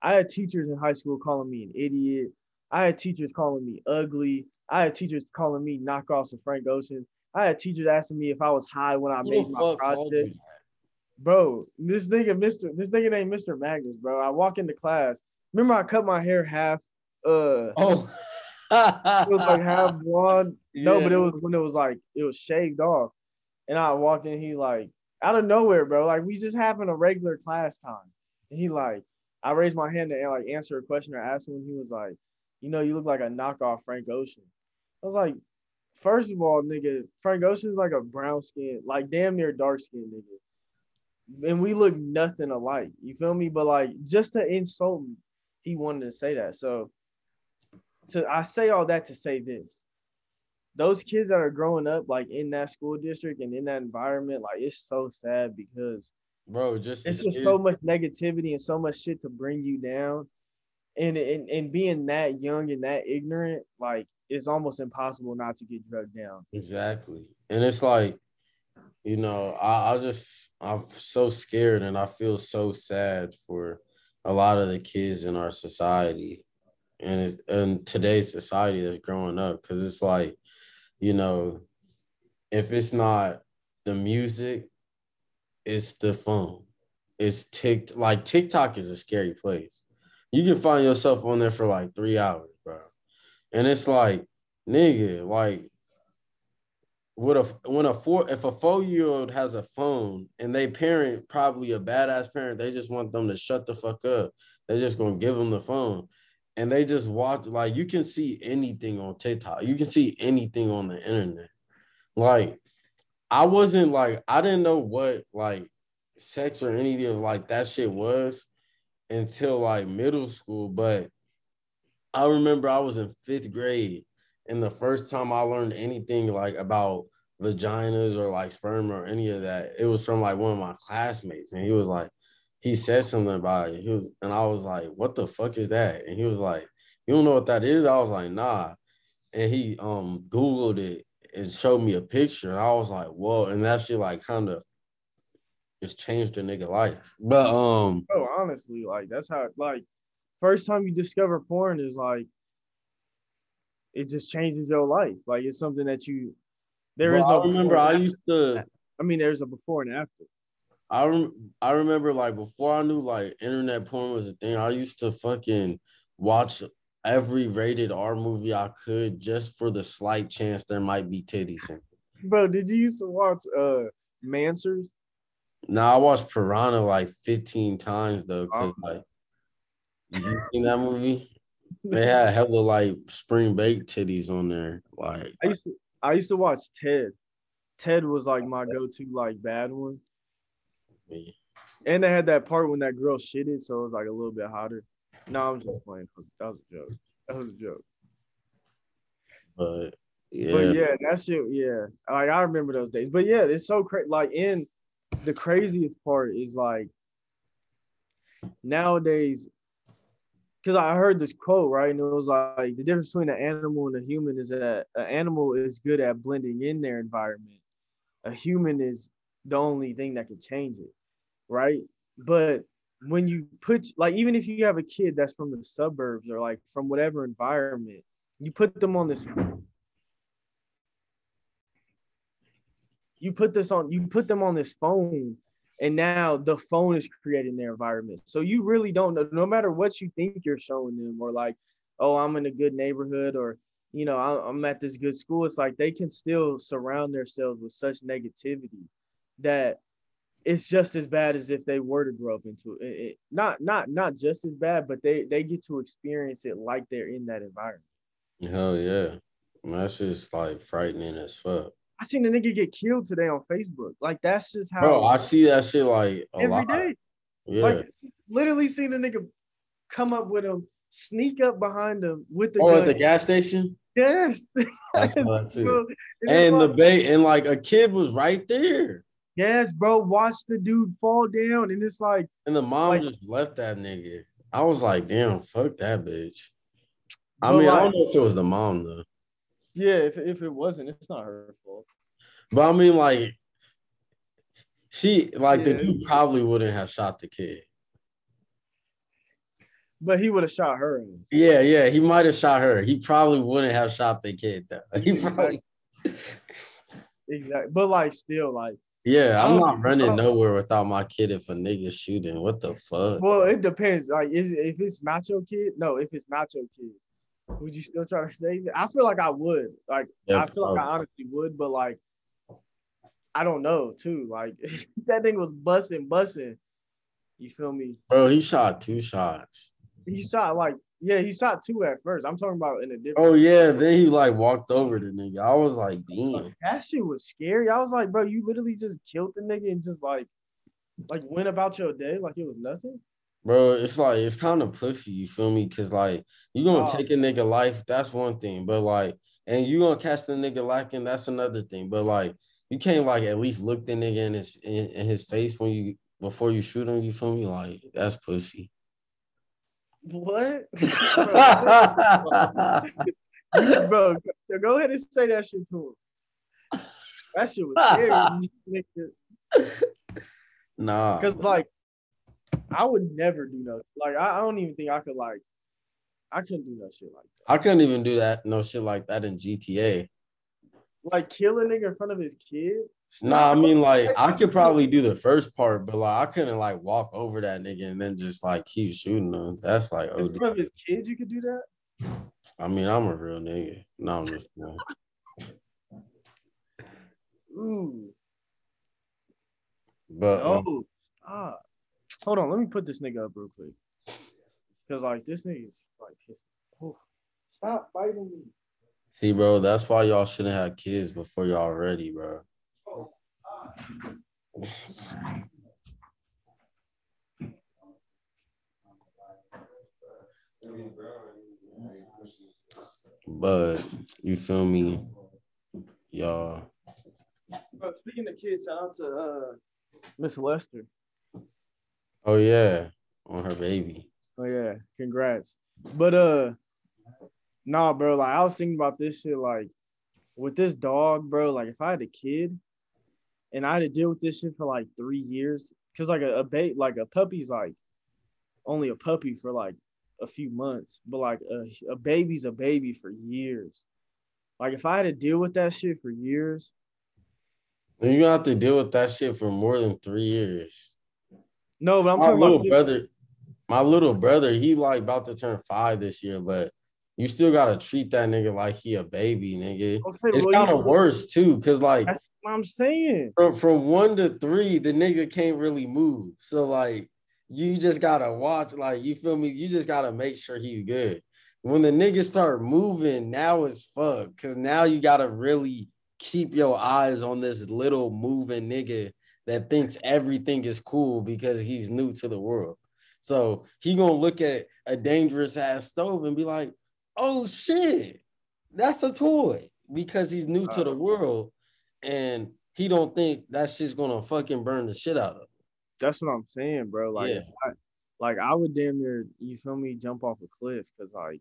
I had teachers in high school calling me an idiot. I had teachers calling me ugly. I had teachers calling me knockoffs of Frank Ocean. I had teachers asking me if I was high when I you made my project. Bro, this nigga, Mister This nigga named Mister Magnus, bro. I walk into class. Remember, I cut my hair half. Uh, oh, it was like half blonde. Yeah. No, but it was when it was like it was shaved off. And I walked in. He like out of nowhere, bro. Like, we just having a regular class time. And he like, I raised my hand to like answer a question or ask him. He was like, you know, you look like a knockoff Frank Ocean. I was like, first of all, nigga, Frank Ocean's like a brown skin, like damn near dark skin nigga. And we look nothing alike. You feel me? But like, just to insult me, he wanted to say that. So to I say all that to say this. Those kids that are growing up like in that school district and in that environment, like it's so sad because bro, just it's just it, so much negativity and so much shit to bring you down. And, and and being that young and that ignorant, like, it's almost impossible not to get drugged down. Exactly. And it's like, you know, I, I just, I'm so scared and I feel so sad for a lot of the kids in our society and it's, and today's society that's growing up. Because it's like, you know, if it's not the music, it's the phone. It's tick, like TikTok is a scary place. You can find yourself on there for like three hours, bro. And it's like, nigga, like, what if when a four if a four-year-old has a phone and they parent, probably a badass parent, they just want them to shut the fuck up. They're just gonna give them the phone. And they just watch, like, you can see anything on TikTok. You can see anything on the internet. Like, I wasn't like, I didn't know what like sex or anything of like that shit was until like middle school, but I remember I was in fifth grade and the first time I learned anything like about vaginas or like sperm or any of that, it was from like one of my classmates, and he was like, he said something about it, he was, and I was like, what the fuck is that? And he was like, you don't know what that is? I was like, nah. And he um Googled it and showed me a picture, and I was like, whoa. And that shit like kind of just changed a nigga life. But um bro, honestly, like that's how like first time you discover porn is like it just changes your life. Like it's something that you there bro, is no I remember I used to I mean there's a before and after. I rem- I remember like before I knew like internet porn was a thing, I used to fucking watch every rated R movie I could just for the slight chance there might be titties in. Bro, did you used to watch uh Mansers? No, nah, I watched Piranha like fifteen times though, cause oh. like you seen that movie? They had hella like spring baked titties on there. Like I used to, I used to watch Ted. Ted was like my go-to like bad one. Yeah. And they had that part when that girl shitted, so it was like a little bit hotter. No, I'm just playing. That was a joke. That was a joke. But yeah, but yeah, that shit. Yeah, like I remember those days. But yeah, it's so crazy. Like in. The craziest part is like nowadays, because I heard this quote, right? And it was like the difference between an animal and a human is that an animal is good at blending in their environment. A human is the only thing that can change it, right? But when you put, like, even if you have a kid that's from the suburbs or like from whatever environment, you put them on this. You put this on, you put them on this phone, and now the phone is creating their environment. So you really don't know, no matter what you think you're showing them, or like, oh, I'm in a good neighborhood, or, you know, I'm at this good school. It's like they can still surround themselves with such negativity that it's just as bad as if they were to grow up into it. it not, not, not just as bad, but they, they get to experience it like they're in that environment. Hell yeah. That's just like frightening as fuck. I seen a nigga get killed today on Facebook. Like, that's just how. Bro, I see that shit like a every lot. day. Yeah. Like, literally seen the nigga come up with him, sneak up behind him with the oh, gun. At the gas station? Yes. That's nuts too. And like, the bait, and like a kid was right there. Yes, bro. Watch the dude fall down, and it's like. And the mom like, just left that nigga. I was like, damn, fuck that bitch. I mean, like, I don't know if it was the mom though. Yeah, if if it wasn't, it's not her fault. But I mean, like, she like yeah. the dude probably wouldn't have shot the kid. But he would have shot her. Yeah, yeah, he might have shot her. He probably wouldn't have shot the kid though. He probably exactly. But like, still, like. Yeah, I'm not running nowhere without my kid if a nigga shooting. What the fuck? Well, it depends. Like, is, if it's not your kid, no, if it's not your kid, would you still try to save it? I feel like I would. Like, yeah, I feel probably. like I honestly would, but, like, I don't know, too. Like, that nigga was busting, busting. You feel me? Bro, he shot two shots. He shot, like, yeah, he shot two at first. I'm talking about in a different. Oh yeah, then he like walked over the nigga. I was like, damn, that shit was scary. I was like, bro, you literally just killed the nigga and just like, like went about your day like it was nothing. Bro, it's like it's kind of pussy. You feel me? Cause like you gonna oh. take a nigga life, that's one thing. But like, and you gonna catch the nigga lacking, that's another thing. But like, you can't like at least look the nigga in his in, in his face when you before you shoot him. You feel me? Like that's pussy. What? Bro, bro, so go ahead and say that shit to him. That shit was scary. Nah. Because, like, I would never do nothing. Like, I, I don't even think I could, like, I couldn't do no shit like that. I couldn't even do that, no shit like that in G T A. Like, kill a nigga in front of his kid? Stop. Nah, I mean, like, I could probably do the first part, but, like, I couldn't, like, walk over that nigga and then just, like, keep shooting him. That's, like, oh, in front of his kids, you could do that? I mean, I'm a real nigga. No, I'm just, no. Ooh. But, oh, um, ah. Hold on, let me put this nigga up real quick. Because, like, this nigga is, like, his, oh, stop fighting me. See, bro, that's why y'all shouldn't have kids before y'all ready, bro. But you feel me, y'all. But speaking of kids, shout out to uh, Miss Lester. Oh yeah, on her baby. Oh yeah, congrats. But uh, nah, bro. Like I was thinking about this shit, like with this dog, bro. Like if I had a kid. And I had to deal with this shit for like three years. Cause like a, a bait, like a puppy's like only a puppy for like a few months, but like a, a baby's a baby for years. Like if I had to deal with that shit for years. You're gonna have to deal with that shit for more than three years. No, but I'm my talking little about brother, my little brother, he like about to turn five this year, but you still gotta treat that nigga like he a baby, nigga. Okay, it's well, kind of yeah. worse too, cause like that's what I'm saying. From, from one to three, the nigga can't really move. So like, you just gotta watch. Like you feel me? You just gotta make sure he's good. When the niggas start moving, now it's fucked. Cause now you gotta really keep your eyes on this little moving nigga that thinks everything is cool because he's new to the world. So he gonna look at a dangerous ass stove and be like, oh shit, that's a toy because he's new to the world and he don't think that shit's gonna fucking burn the shit out of him. That's what I'm saying, bro. Like, yeah. I, like I would damn near, you feel me, jump off a cliff because like,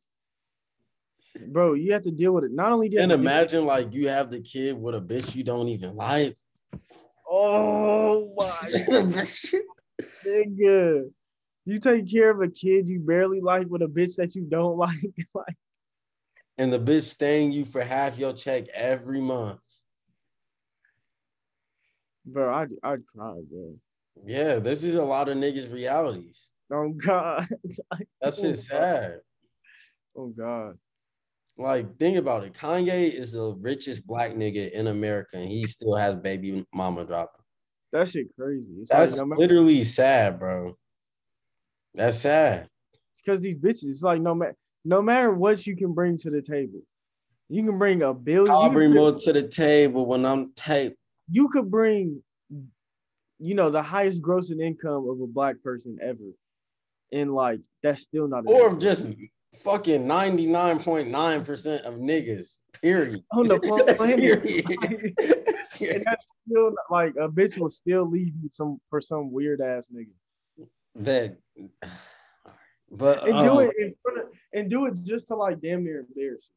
bro, you have to deal with it. Not only and imagine like you have the kid with a bitch you don't even like. Oh my God. Nigga. You take care of a kid you barely like with a bitch that you don't like. like. And the bitch staying you for half your check every month. Bro, I'd, I'd cry, bro. Yeah, this is a lot of niggas' realities. Oh, God. That's just sad. Oh, God. Like, think about it. Kanye is the richest black nigga in America, and he still has baby mama dropping. That shit crazy. It's That's like, no matter- literally sad, bro. That's sad. It's because these bitches, it's like no matter no matter what you can bring to the table, You can bring a billion. I'll bring more to the table when I'm taped. You could bring, you know, the highest grossing income of a black person ever. And like, that's still not. Or if just fucking ninety-nine point nine percent of niggas, period. On the planet. Period. And that's still like, a bitch will still leave you some for some weird ass nigga. That. But and do um, it in front of, and do it just to like damn near embarrass you.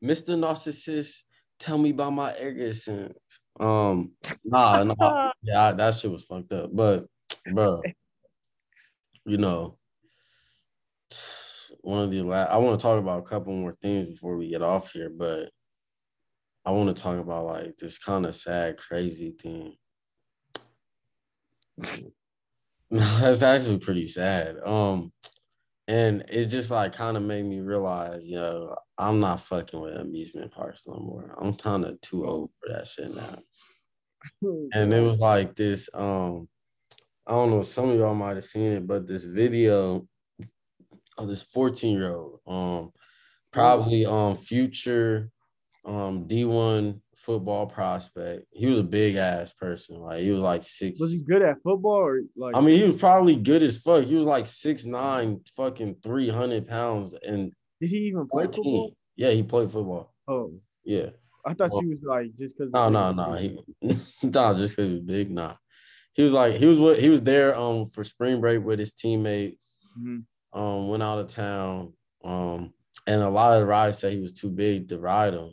Mister Narcissist, tell me about my arrogance. Um, nah, nah, yeah, that shit was fucked up. But, bro, you know, one of the last, I want to talk about a couple more things before we get off here. But I want to talk about like this kind of sad, crazy thing. No, that's actually pretty sad. Um, and it just like kind of made me realize, yo, I'm not fucking with amusement parks no more. I'm kind of too old for that shit now. And it was like this, um, I don't know, some of y'all might have seen it, but this video of this fourteen-year-old, um, probably um future um D one football prospect. He was a big ass person. Like he was like six. Was he good at football or like? I mean, he was probably good as fuck. He was like six nine, fucking three hundred pounds. And did he even play football? Yeah, he played football. Oh, yeah. I thought well, he was like just because. No, no, no. He no, just because he was big. Nah, he was like he was what he was there um for spring break with his teammates. Mm-hmm. Um, went out of town. Um, and a lot of the rides said he was too big to ride him.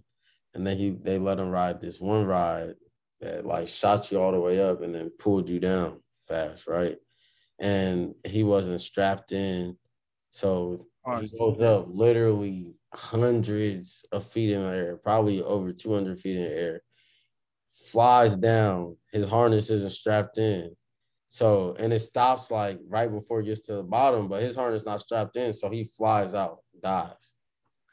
And then he, they let him ride this one ride that, like, shot you all the way up and then pulled you down fast, right? And he wasn't strapped in. So he goes up literally hundreds of feet in the air, probably over two hundred feet in the air, flies down. His harness isn't strapped in. So, and it stops, like, right before it gets to the bottom, but his harness not strapped in, so he flies out, dies.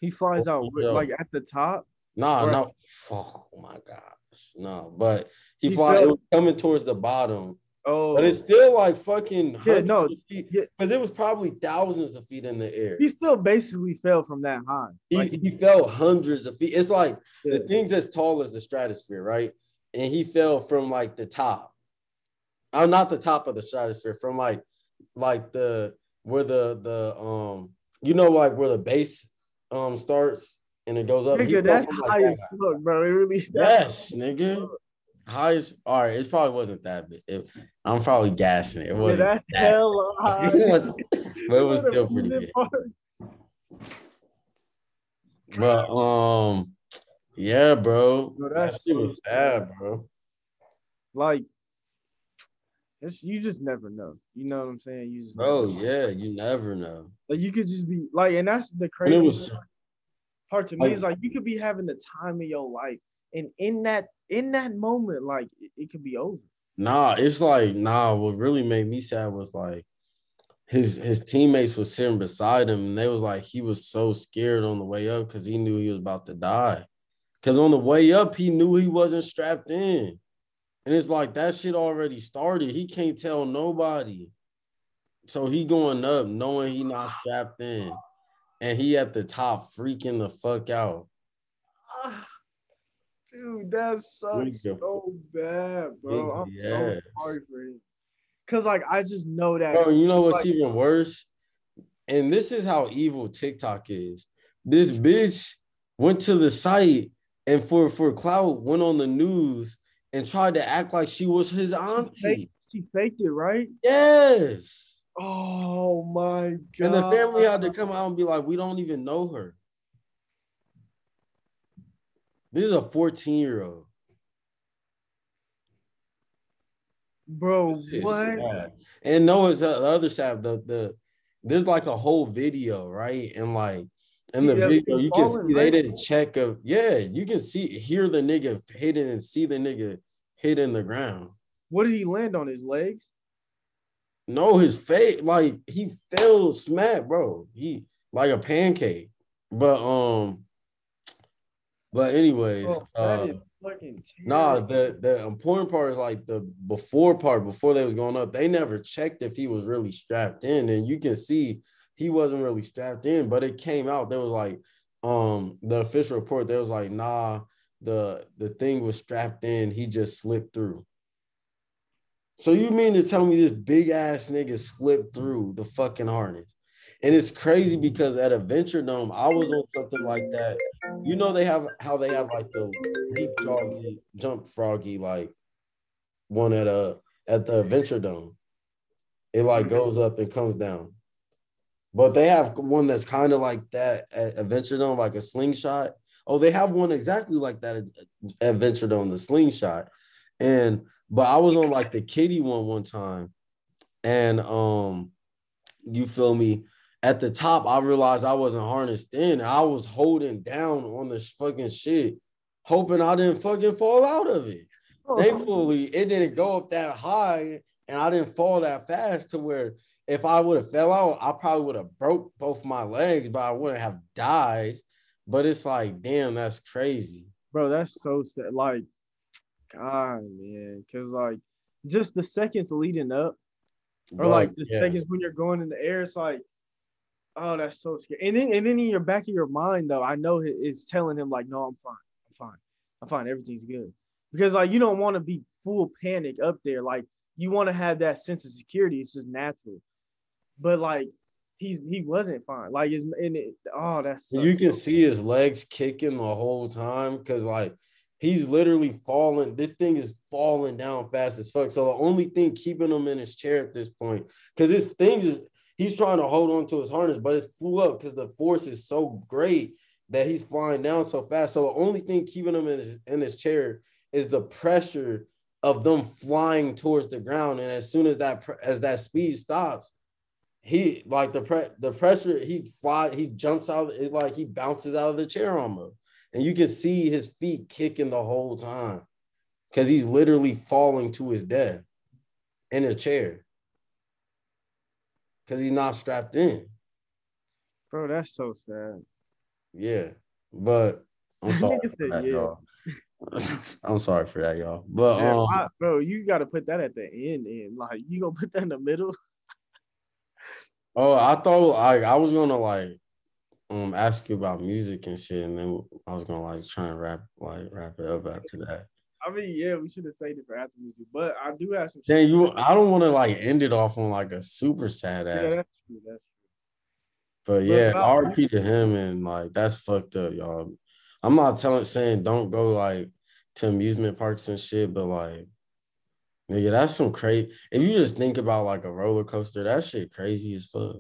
He flies out, like, at the top? No, nah, no. Oh, my gosh. No, but he, he fought, it was coming towards the bottom. Oh. But it's still like fucking yeah, no, feet. Because it was probably thousands of feet in the air. He still basically fell from that high. He, like, he fell hundreds of feet. It's like yeah. the thing's as tall as the stratosphere, right? And he fell from like the top. I'm not the top of the stratosphere, from like like the where the the um you know like where the base um starts. And it goes up. Nigga, that's like high as fuck, bro. It really is. Yes, nigga. High as, all right, it probably wasn't that big. It, I'm probably gassing it. It wasn't. Yeah, that's that hella high. It was, but it was still pretty big. But, um, yeah, bro. bro that shit was sad, bro. Like, it's, you just never know. You know what I'm saying? You just Oh, yeah, you never know. Like, you could just be, like, and that's the crazy thing. Part to me like, is like you could be having the time of your life, and in that in that moment, like it, it could be over. Nah, it's like nah. What really made me sad was like his his teammates was sitting beside him, and they was like he was so scared on the way up because he knew he was about to die. Because on the way up, he knew he wasn't strapped in, and it's like that shit already started. He can't tell nobody, so he going up knowing he not strapped in. And he at the top freaking the fuck out. Dude, that sucks so bad, bro. I'm yes. so sorry for him. Because, like, I just know that. Bro, you know what's like, even worse? And this is how evil TikTok is. This bitch went to the site and for, for clout went on the news and tried to act like she was his auntie. She faked, she faked it, right? Yes. Oh my god. And the family had to come out and be like, we don't even know her. This is a fourteen-year-old. Bro, what? Sad. And no, it's the other side. The the there's like a whole video, right? And like in the yeah, video, you can see they right? did a check of yeah, you can see hear the nigga hitting and see the nigga hit in the ground. What did he land on? His legs? No, his face, like he fell smack, bro. He like a pancake. But um, but anyways, oh, uh, nah. The the important part is like the before part. Before they was going up, they never checked if he was really strapped in, and you can see he wasn't really strapped in, but it came out. There was like um the official report. There was like, nah, the the thing was strapped in. He just slipped through. So you mean to tell me this big ass nigga slipped through the fucking harness? And it's crazy because at Adventure Dome, I was on something like that. You know, they have how they have like the leap froggy, jump froggy, like one at a at the Adventure Dome. It like goes up and comes down. But they have one that's kind of like that at Adventure Dome, like a slingshot. Oh, they have one exactly like that at Adventure Dome, the slingshot. And but I was on like the kiddie one one time, and um, you feel me? At the top, I realized I wasn't harnessed in. I was holding down on this fucking shit, hoping I didn't fucking fall out of it. Oh. Thankfully, it didn't go up that high, and I didn't fall that fast to where if I would have fell out, I probably would have broke both my legs, but I wouldn't have died. But it's like, damn, that's crazy. Bro, that's so sad. Like, God, man. Because, like, just the seconds leading up or, like, like the yeah. seconds when you're going in the air, it's like, oh, that's so scary. And then, and then in your back of your mind, though, I know it's telling him, like, no, I'm fine. I'm fine. I'm fine. Everything's good. Because, like, you don't want to be full panic up there. Like, you want to have that sense of security. It's just natural. But, like, he's he wasn't fine. Like, it's, and it, oh, that's so You can so see his legs kicking the whole time because, like, he's literally falling. This thing is falling down fast as fuck. So the only thing keeping him in his chair at this point, because this thing is – he's trying to hold on to his harness, but it flew up because the force is so great that he's flying down so fast. So the only thing keeping him in his, in his chair is the pressure of them flying towards the ground. And as soon as that as that speed stops, he like the pre, the pressure he fly he jumps out it like he bounces out of the chair almost, and you can see his feet kicking the whole time because he's literally falling to his death in a chair. Because he's not strapped in. Bro, that's so sad. Yeah, but I'm sorry for that, yeah. y'all. I'm sorry for that, y'all. But man, um, I, bro, you got to put that at the end. And like, you gonna put that in the middle? Oh, I thought I I was gonna like um ask you about music and shit, and then I was gonna like try and wrap like wrap it up after that. I mean, yeah, we should have saved it for after music, but I do have some. Dang, you, I don't want to like end it off on like a super sad ass. Yeah, that's true. That's true. But, but yeah, R I P to him, and like that's fucked up, y'all. I'm not telling, saying don't go like to amusement parks and shit, but like, nigga, that's some crazy. If you just think about like a roller coaster, that shit crazy as fuck.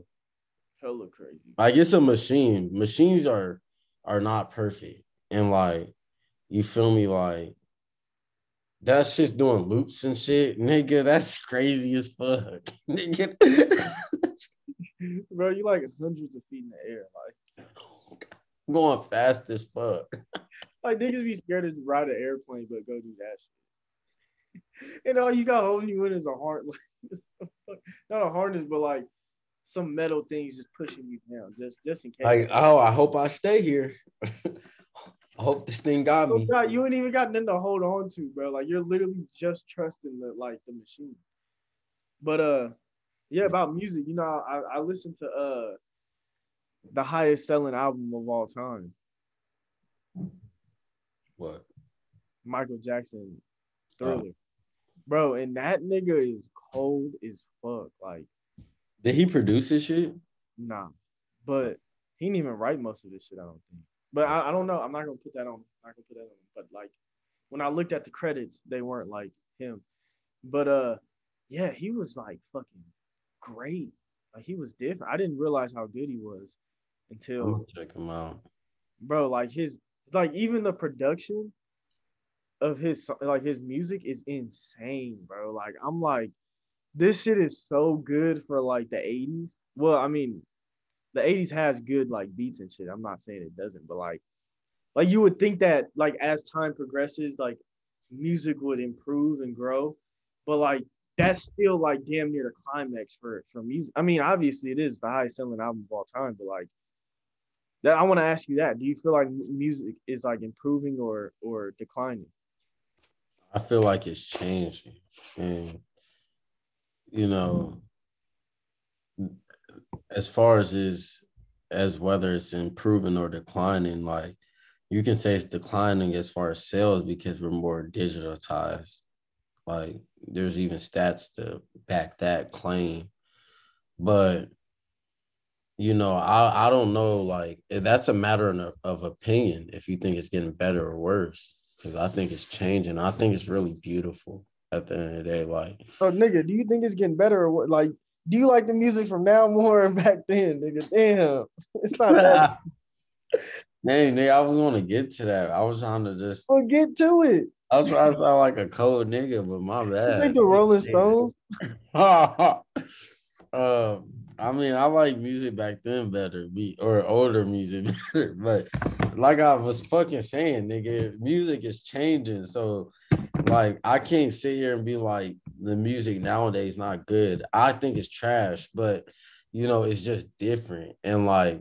Hella crazy. Like it's a machine. Machines are are not perfect, and like, you feel me, like. That's just doing loops and shit. Nigga, that's crazy as fuck. Nigga. Bro, you like hundreds of feet in the air. Like, I'm going fast as fuck. Like, niggas be scared to ride an airplane, but go do that shit. And all you got holding you in is a harness. Not a harness, but like some metal things just pushing you down, just, just in case. Like, oh, I hope I stay here. I hope this thing got me. God, you ain't even got nothing to hold on to, bro. Like you're literally just trusting the like the machine. But uh, yeah, about music, you know, I I listen to uh the highest selling album of all time. What? Michael Jackson, Thriller, oh. Bro, and that nigga is cold as fuck. Like, did he produce this shit? Nah, but he didn't even write most of this shit. I don't think. But I, I don't know. I'm not gonna put that on. I'm not gonna put that on. But like, when I looked at the credits, they weren't like him. But uh, yeah, he was like fucking great. Like he was different. I didn't realize how good he was until check him out, bro. Like his, like even the production of his, like his music is insane, bro. Like I'm like, this shit is so good for like the eighties. Well, I mean. The eighties has good like beats and shit. I'm not saying it doesn't, but like, like you would think that like as time progresses, like music would improve and grow, but like that's still like damn near the climax for for music. I mean, obviously it is the highest selling album of all time, but like that I want to ask you that. Do you feel like music is like improving or or declining? I feel like it's changing, and you know. as far as is as whether it's improving or declining, like you can say it's declining as far as sales because we're more digitized. Like there's even stats to back that claim. But, you know, I, I don't know, like that's a matter of, of opinion if you think it's getting better or worse, because I think it's changing. I think it's really beautiful at the end of the day. Like, oh, nigga, do you think it's getting better or like, do you like the music from now more and back then, nigga? Damn, it's not that. Dang, nigga, I was going to get to that. I was trying to just... Well, get to it. I was trying to sound like a cold nigga, but my bad. This ain't the Rolling Stones. uh, I mean, I like music back then better, be or older music better, but like I was fucking saying, nigga, music is changing, so... Like, I can't sit here and be like, the music nowadays not good. I think it's trash, but, you know, it's just different. And, like,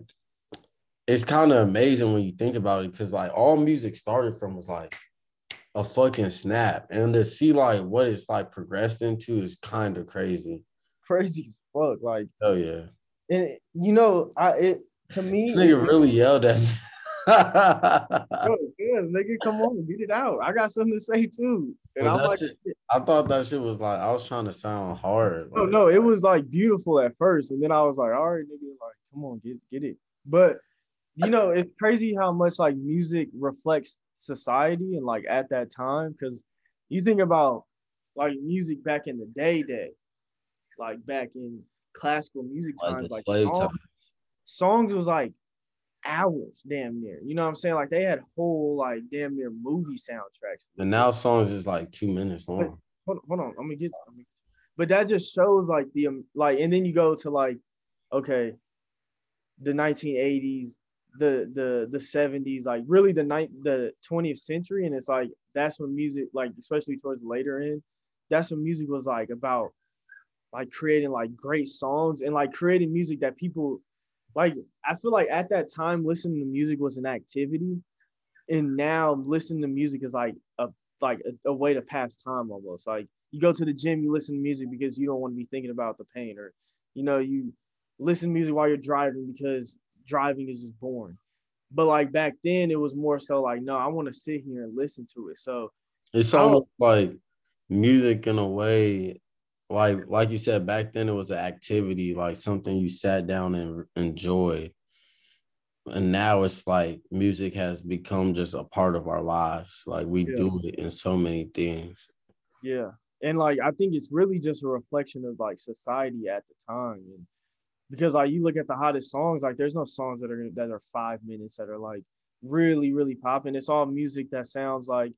it's kind of amazing when you think about it because, like, all music started from was, like, a fucking snap. And to see, like, what it's, like, progressed into is kind of crazy. Crazy as fuck. Like, oh, yeah. And, it, you know, I it to me. This nigga really yelled at me. Yo, yeah, nigga, come on, get it out. I got something to say too. And I'm like, shit, I thought that shit was like I was trying to sound hard. Like, no, no, it was like beautiful at first, and then I was like, all right, nigga, like, come on, get get it. But you know, it's crazy how much like music reflects society and like at that time, because you think about like music back in the day, day, like back in classical music times, like, like songs, time. songs was like. hours damn near, you know what I'm saying? Like they had whole like damn near movie soundtracks, and now songs is like two minutes long. Hold on, hold on. I'm gonna get to it. But that just shows like the um, like, and then you go to like, okay, the nineteen eighties, the the the seventies, like really the night the twentieth century, and it's like that's when music, like especially towards the later end, that's when music was like about like creating like great songs and like creating music that people. Like, I feel like at that time, listening to music was an activity. And now listening to music is like a like a, a way to pass time almost. Like, you go to the gym, you listen to music because you don't want to be thinking about the pain. Or, you know, you listen to music while you're driving because driving is just boring. But, like, back then, it was more so like, no, I want to sit here and listen to it. So it's almost like music in a way. Like, like you said, back then it was an activity, like something you sat down and enjoyed. And now it's like music has become just a part of our lives. Like we yeah. do it in so many things. Yeah. And like, I think it's really just a reflection of like society at the time. And because like you look at the hottest songs, like there's no songs that are, that are five minutes that are like really, really popping. It's all music that sounds like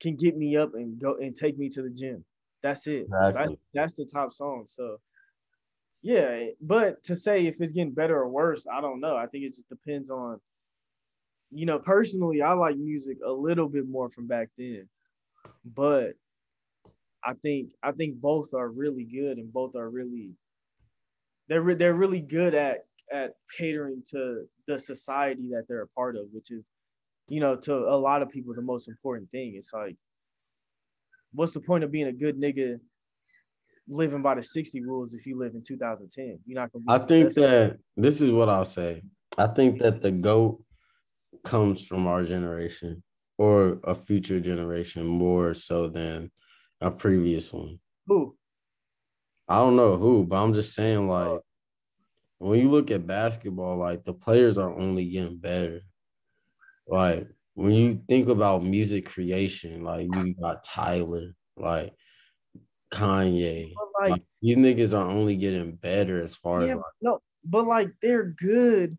can get me up and go and take me to the gym. That's it. Exactly. That's, that's the top song. So, yeah. But to say if it's getting better or worse, I don't know. I think it just depends on, you know, personally, I like music a little bit more from back then. But I think I think both are really good and both are really, they're, re- they're really good at, at catering to the society that they're a part of, which is, you know, to a lot of people, the most important thing. It's like, what's the point of being a good nigga living by the sixty rules if you live in two thousand ten? You're not gonna be I think that this is what I'll say. I think that the GOAT comes from our generation or a future generation more so than a previous one. Who? I don't know who, but I'm just saying, like, when you look at basketball, like, the players are only getting better. Like, when you think about music creation, like you got Tyler, like Kanye, like, like these niggas are only getting better as far yeah, as like, no, but like they're good,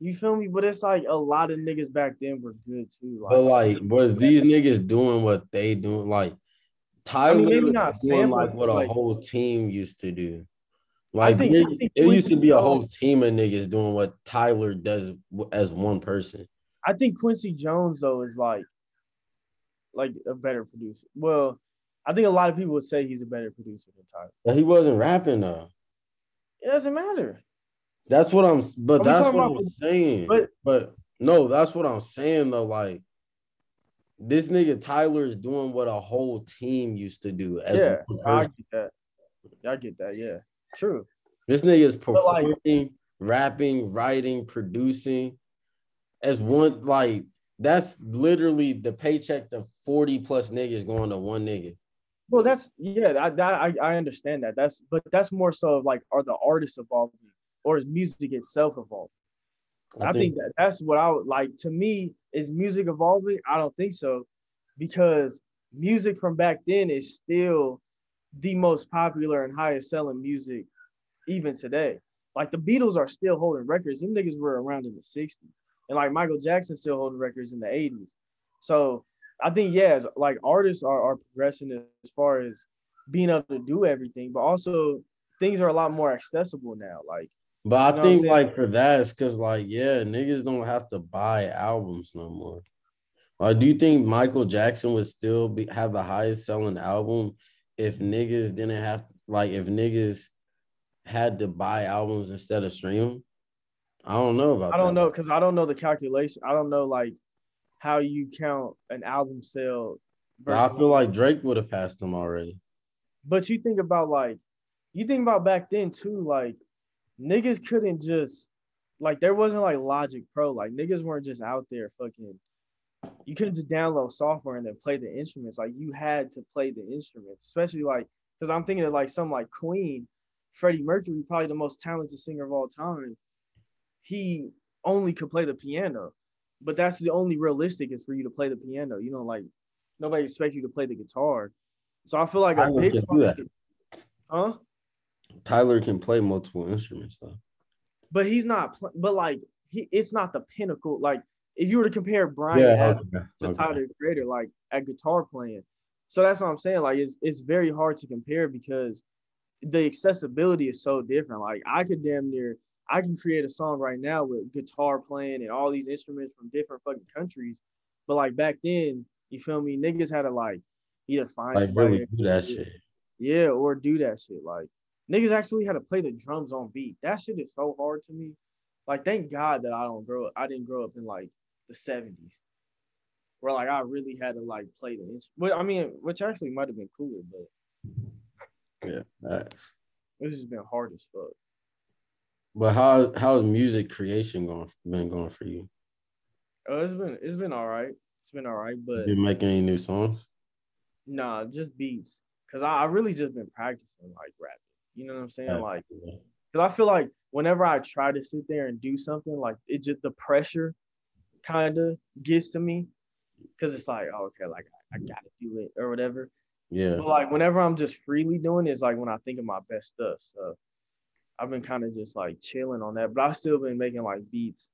you feel me? But it's like a lot of niggas back then were good too. Like, but like, was these niggas doing what they doing? Like Tyler, I mean, maybe not was doing like what like, a whole team used to do. Like think, niggas, it used to be a whole team of niggas doing what Tyler does as one person. I think Quincy Jones, though, is like, like a better producer. Well, I think a lot of people would say he's a better producer than Tyler. But he wasn't rapping, though. It doesn't matter. That's what I'm – but Are that's what I'm saying. But, but, no, that's what I'm saying, though. Like, this nigga Tyler is doing what a whole team used to do. As yeah, I get that. I get that, yeah. True. This nigga is performing – rapping, writing, producing as one, like that's literally the paycheck of forty plus niggas going to one nigga. Well, that's yeah, I, I I understand that. That's but that's more so of like, are the artists evolving or is music itself evolving? I, I think, think that that's what I would like. To me, is music evolving? I don't think so, because music from back then is still the most popular and highest selling music even today. Like the Beatles are still holding records. Them niggas were around in the sixties, and like Michael Jackson still holding records in the eighties. So I think, yeah, like artists are, are progressing as far as being able to do everything, but also things are a lot more accessible now. Like, but I you know think like for that, it's because like, yeah, niggas don't have to buy albums no more. Like, do you think Michael Jackson would still be, have the highest selling album if niggas didn't have, like if niggas had to buy albums instead of stream them? I don't know about that. I don't that. know, because I don't know the calculation. I don't know, like, how you count an album sale. I feel like Drake would have passed them already. But you think about like, you think about back then too, like niggas couldn't just, like there wasn't like Logic Pro, like niggas weren't just out there fucking, you couldn't just download software and then play the instruments. Like you had to play the instruments, especially like, because I'm thinking of like something like Queen, Freddie Mercury, probably the most talented singer of all time. He only could play the piano. But that's the only realistic is for you to play the piano. You know, like nobody expects you to play the guitar. So I feel like Tyler a big can do that. Huh? Tyler can play multiple instruments though. But he's not. But like he, it's not the pinnacle. Like if you were to compare Brian yeah, Adams okay, to okay. Tyler the Creator, like at guitar playing. So that's what I'm saying. Like it's it's very hard to compare because the accessibility is so different. Like I could damn near. I can create a song right now with guitar playing and all these instruments from different fucking countries. But like back then, you feel me? Niggas had to like either find like somebody really do that shit. Yeah, or do that shit. Like niggas actually had to play the drums on beat. That shit is so hard to me. Like thank God that I don't grow up. I didn't grow up in like the seventies, where like I really had to like play the instrument. I mean, which actually might have been cooler, but yeah, right. This has been hard as fuck. But how how's music creation going been going for you? Oh, it's been it's been all right. It's been all right, but you making any new songs? Nah, just beats. Cause I, I really just been practicing like rapping. You know what I'm saying? Yeah. Like, cause I feel like whenever I try to sit there and do something, like it just the pressure kind of gets to me. Cause it's like, oh, okay, like I, I gotta do it or whatever. Yeah. But like whenever I'm just freely doing it, it's like when I think of my best stuff. So I've been kind of just like chilling on that, but I've still been making like beats.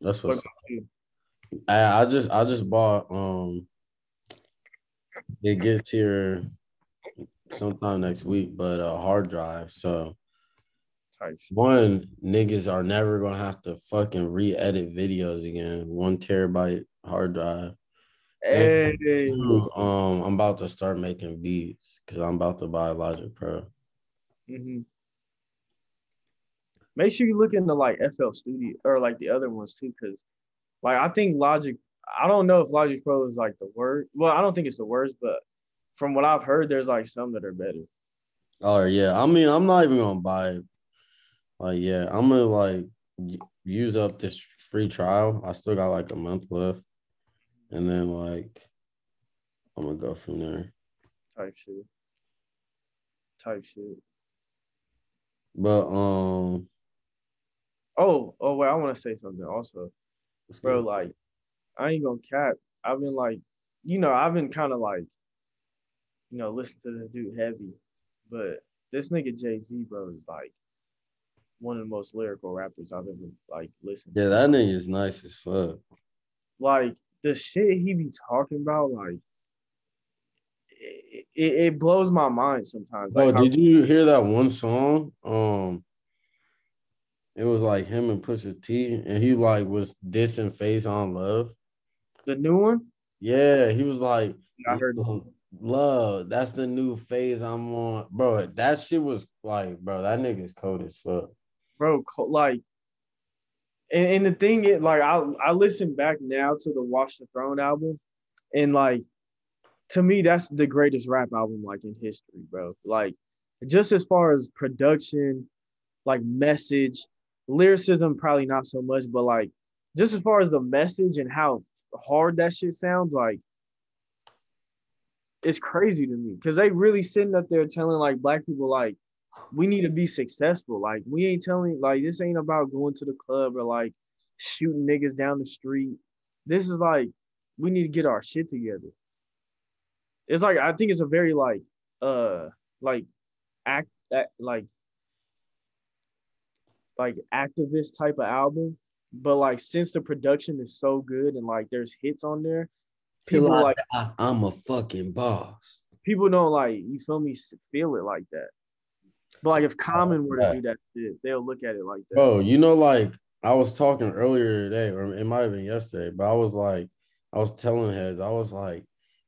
That's what's what I, I just I just bought um it gets here sometime next week, but a hard drive. So one, niggas are never gonna have to fucking re-edit videos again. One terabyte hard drive. Hey. And two, um I'm about to start making beats because I'm about to buy Logic Pro. Mm-hmm. Make sure you look into like F L Studio or like the other ones too, because like I think Logic, I don't know if Logic Pro is like the worst. Well, I don't think it's the worst, but from what I've heard, there's like some that are better. Oh yeah, I mean I'm not even gonna buy it. Like yeah, I'm gonna like use up this free trial. I still got like a month left, and then like I'm gonna go from there. Type shit. Type shit. But um. Oh, oh, wait, I want to say something also. Bro, like, I ain't gonna cap. I've been like, you know, I've been kind of like, you know, listen to the dude heavy. But this nigga Jay-Z, bro, is like one of the most lyrical rappers I've ever, like, listened to. Yeah, that nigga is nice as fuck. Like, the shit he be talking about, like, it, it, it blows my mind sometimes. Like, oh, did you hear that one song? Um... It was like him and Pusha T, and he like was dissing Face on Love. The new one? Yeah, he was like, I heard Love, that's the new phase I'm on. Bro, that shit was like, bro, that nigga's cold as fuck. Bro, like, and, and the thing is, like, I, I listen back now to the Watch the Throne album, and like, to me, that's the greatest rap album, like, in history, bro. Like, just as far as production, like, message, lyricism, probably not so much, but like just as far as the message and how hard that shit sounds, like it's crazy to me because they really sitting up there telling like black people like we need to be successful. Like we ain't telling, like this ain't about going to the club or like shooting niggas down the street. This is like we need to get our shit together. It's like I think it's a very like uh like act that like like activist type of album, but like since the production is so good and like there's hits on there, people like I, I'm a fucking boss. People don't like, you feel me, feel it like that. But like if Common were to do that shit, they'll look at it like that. Oh, you know, like I was talking earlier today, or it might have been yesterday, but I was like, I was telling heads, I was like,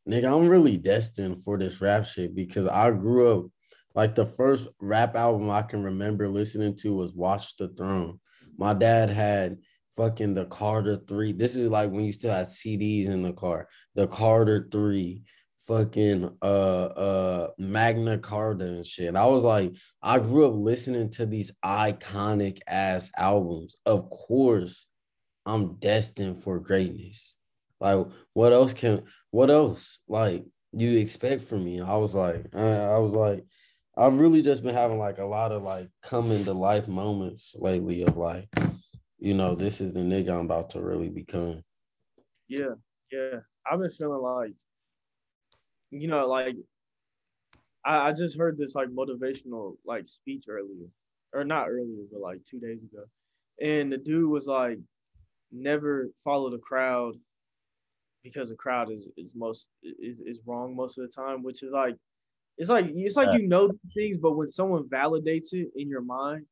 nigga, I'm really destined for this rap shit because I grew up, like the first rap album I can remember listening to was Watch the Throne. My dad had fucking the Carter Three. This is like when you still had C Ds in the car. The Carter Three, fucking uh uh Magna Carta and shit. I was like, I grew up listening to these iconic ass albums. Of course, I'm destined for greatness. Like, what else can what else like you expect from me? I was like, I, I was like, I've really just been having like a lot of like coming to life moments lately of like, you know, this is the nigga I'm about to really become. Yeah, yeah. I've been feeling like, you know, like I, I just heard this like motivational like speech earlier, or not earlier, but like two days ago. And the dude was like, never follow the crowd because the crowd is is most is, is wrong most of the time, which is like, it's like it's like you know things, but when someone validates it in your mind,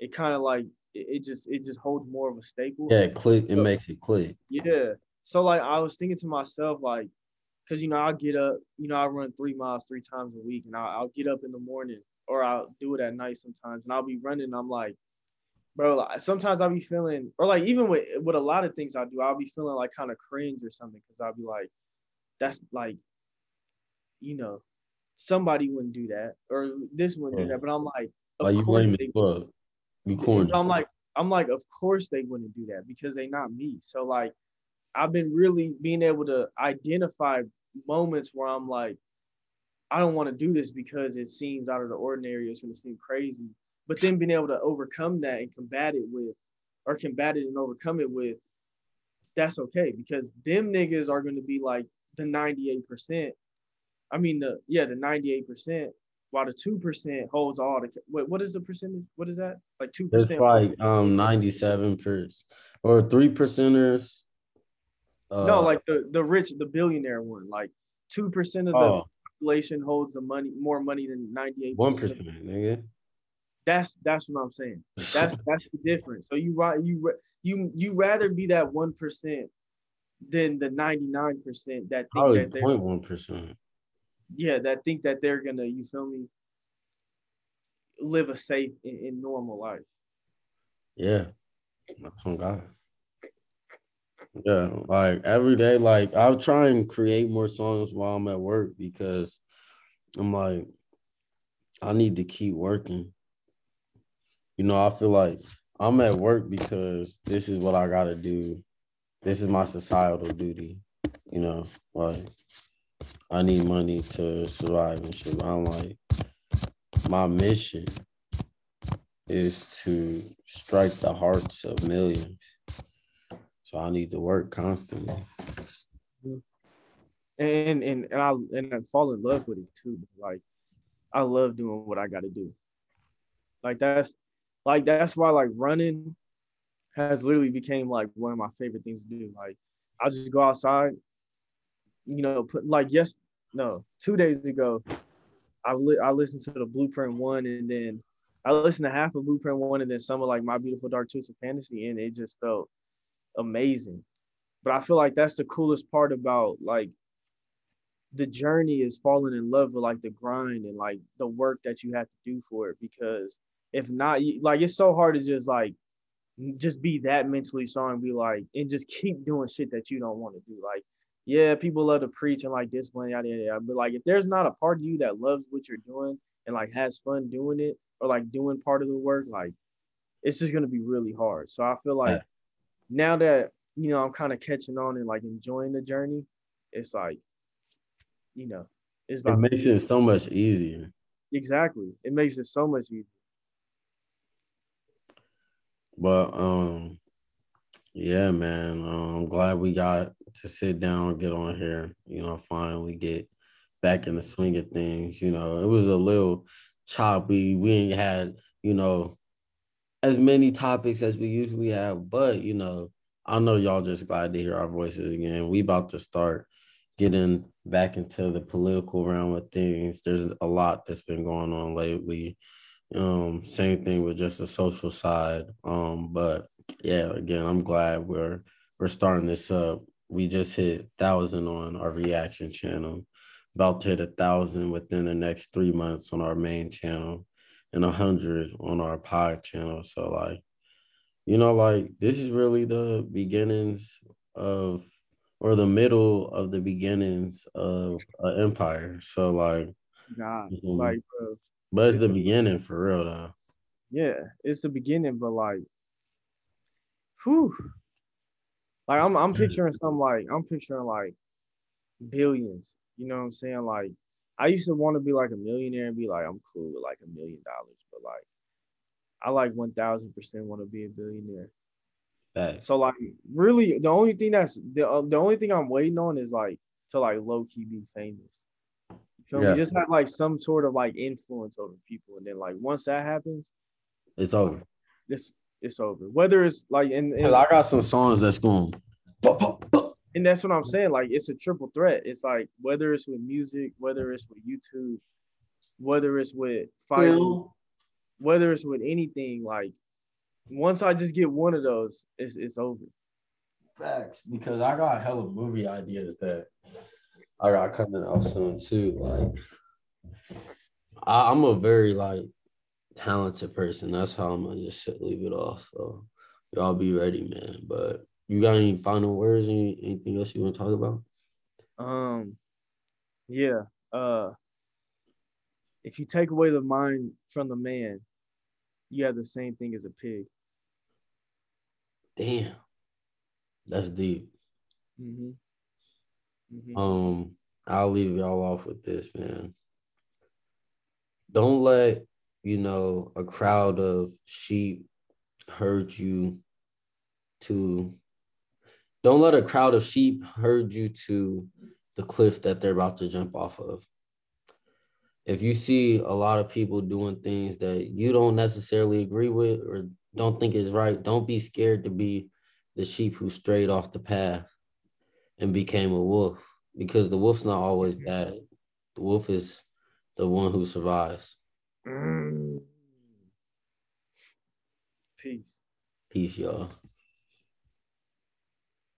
it kind of like it, it just it just holds more of a staple. Yeah, it click and so, makes it click. Yeah. So like I was thinking to myself, like, because you know, I'll get up, you know, I run three miles three times a week, and I'll, I'll get up in the morning, or I'll do it at night sometimes, and I'll be running. And I'm like, bro, like, sometimes I'll be feeling, or like even with with a lot of things I do, I'll be feeling like kind of cringe or something, because I'll be like, that's like, you know, somebody wouldn't do that, or this wouldn't yeah. do that. But I'm like, of like course you blaming the club. I'm like, I'm like, of course they wouldn't do that because they not me. So like, I've been really being able to identify moments where I'm like, I don't want to do this because it seems out of the ordinary, it's going to seem crazy, but then being able to overcome that and combat it with, or combat it and overcome it with, that's okay, because them niggas are going to be like the ninety-eight percent. I mean, the yeah, the ninety-eight percent, while the two percent holds all the, wait, what is the percentage? What is that? Like two percent? It's like um ninety-seven percent or three percenters. Uh, no, like the, the rich, the billionaire one, like two percent of the oh. population holds the money, more money than ninety-eight percent. one percent, nigga. That's that's what I'm saying. That's that's the difference. So you you you you rather be that one percent than the ninety-nine percent that think that they're zero point one percent. Yeah, that think that they're gonna, you feel me, live a safe and, and normal life. Yeah, that's on God. Yeah, like every day, like I'll try and create more songs while I'm at work because I'm like, I need to keep working. You know, I feel like I'm at work because this is what I gotta do. This is my societal duty. You know, like I need money to survive and shit. I'm like, my mission is to strike the hearts of millions. So I need to work constantly. And and and I and I fall in love with it too. Like I love doing what I gotta do. Like that's like that's why like running has literally became like one of my favorite things to do. Like I'll just go outside, you know, put like yes, no, two days ago, I li- I listened to the Blueprint one, and then I listened to half of Blueprint one, and then some of like My Beautiful Dark Twisted Fantasy, and it just felt amazing. But I feel like that's the coolest part about like the journey is falling in love with like the grind and like the work that you have to do for it, because if not, you, like it's so hard to just like just be that mentally strong and be like, and just keep doing shit that you don't want to do. Like, yeah, people love to preach and like discipline, yada yada yada, but like if there's not a part of you that loves what you're doing and like has fun doing it, or like doing part of the work, like it's just going to be really hard. So I feel like yeah. now that, you know, I'm kind of catching on and like enjoying the journey, it's like, you know, it's about it makes it so much easier. Exactly. It makes it so much easier. But, um, yeah, man, um, I'm glad we got to sit down and get on here, you know, finally get back in the swing of things. You know, it was a little choppy. We ain't had, you know, as many topics as we usually have, but, you know, I know y'all just glad to hear our voices again. We about to start getting back into the political realm of things. There's a lot that's been going on lately. Um, same thing with just the social side. Um, but yeah, again, I'm glad we're we're starting this up. We just hit thousand on our reaction channel. About to hit a thousand within the next three months on our main channel, and a hundred on our pod channel. So like, you know, like this is really the beginnings of, or the middle of the beginnings of an empire. So like, God, um, like, uh, but it's, it's the beginning for real though. Yeah, it's the beginning, but like, whew. Like I'm, I'm picturing some like, I'm picturing like billions. You know what I'm saying? Like, I used to want to be like a millionaire and be like, I'm cool with like a million dollars, but like, I like one thousand percent want to be a billionaire. That. So like, really, the only thing that's the uh, the only thing I'm waiting on is like to like low key be famous. You know, yeah. Just have like some sort of like influence over people, and then like once that happens, it's over. It's it's over. Whether it's like in, in I got some songs that's going, and that's what I'm saying. Like it's a triple threat. It's like whether it's with music, whether it's with YouTube, whether it's with fighting. Whether it's with anything, like once I just get one of those, it's it's over. Facts, because I got hella movie ideas that I got coming out soon too. Like I, I'm a very like talented person. That's how I'm gonna just leave it off. So y'all be ready, man. But you got any final words? Any, anything else you want to talk about? Um, yeah. Uh, if you take away the mind from the man, you have the same thing as a pig. Damn, that's deep. Mm-hmm. Mm-hmm. Um, I'll leave y'all off with this, man. Don't let, you know, a crowd of sheep herd you to, don't let a crowd of sheep herd you to the cliff that they're about to jump off of. If you see a lot of people doing things that you don't necessarily agree with or don't think is right, don't be scared to be the sheep who strayed off the path and became a wolf, because the wolf's not always bad. The wolf is the one who survives. Peace. Peace, y'all.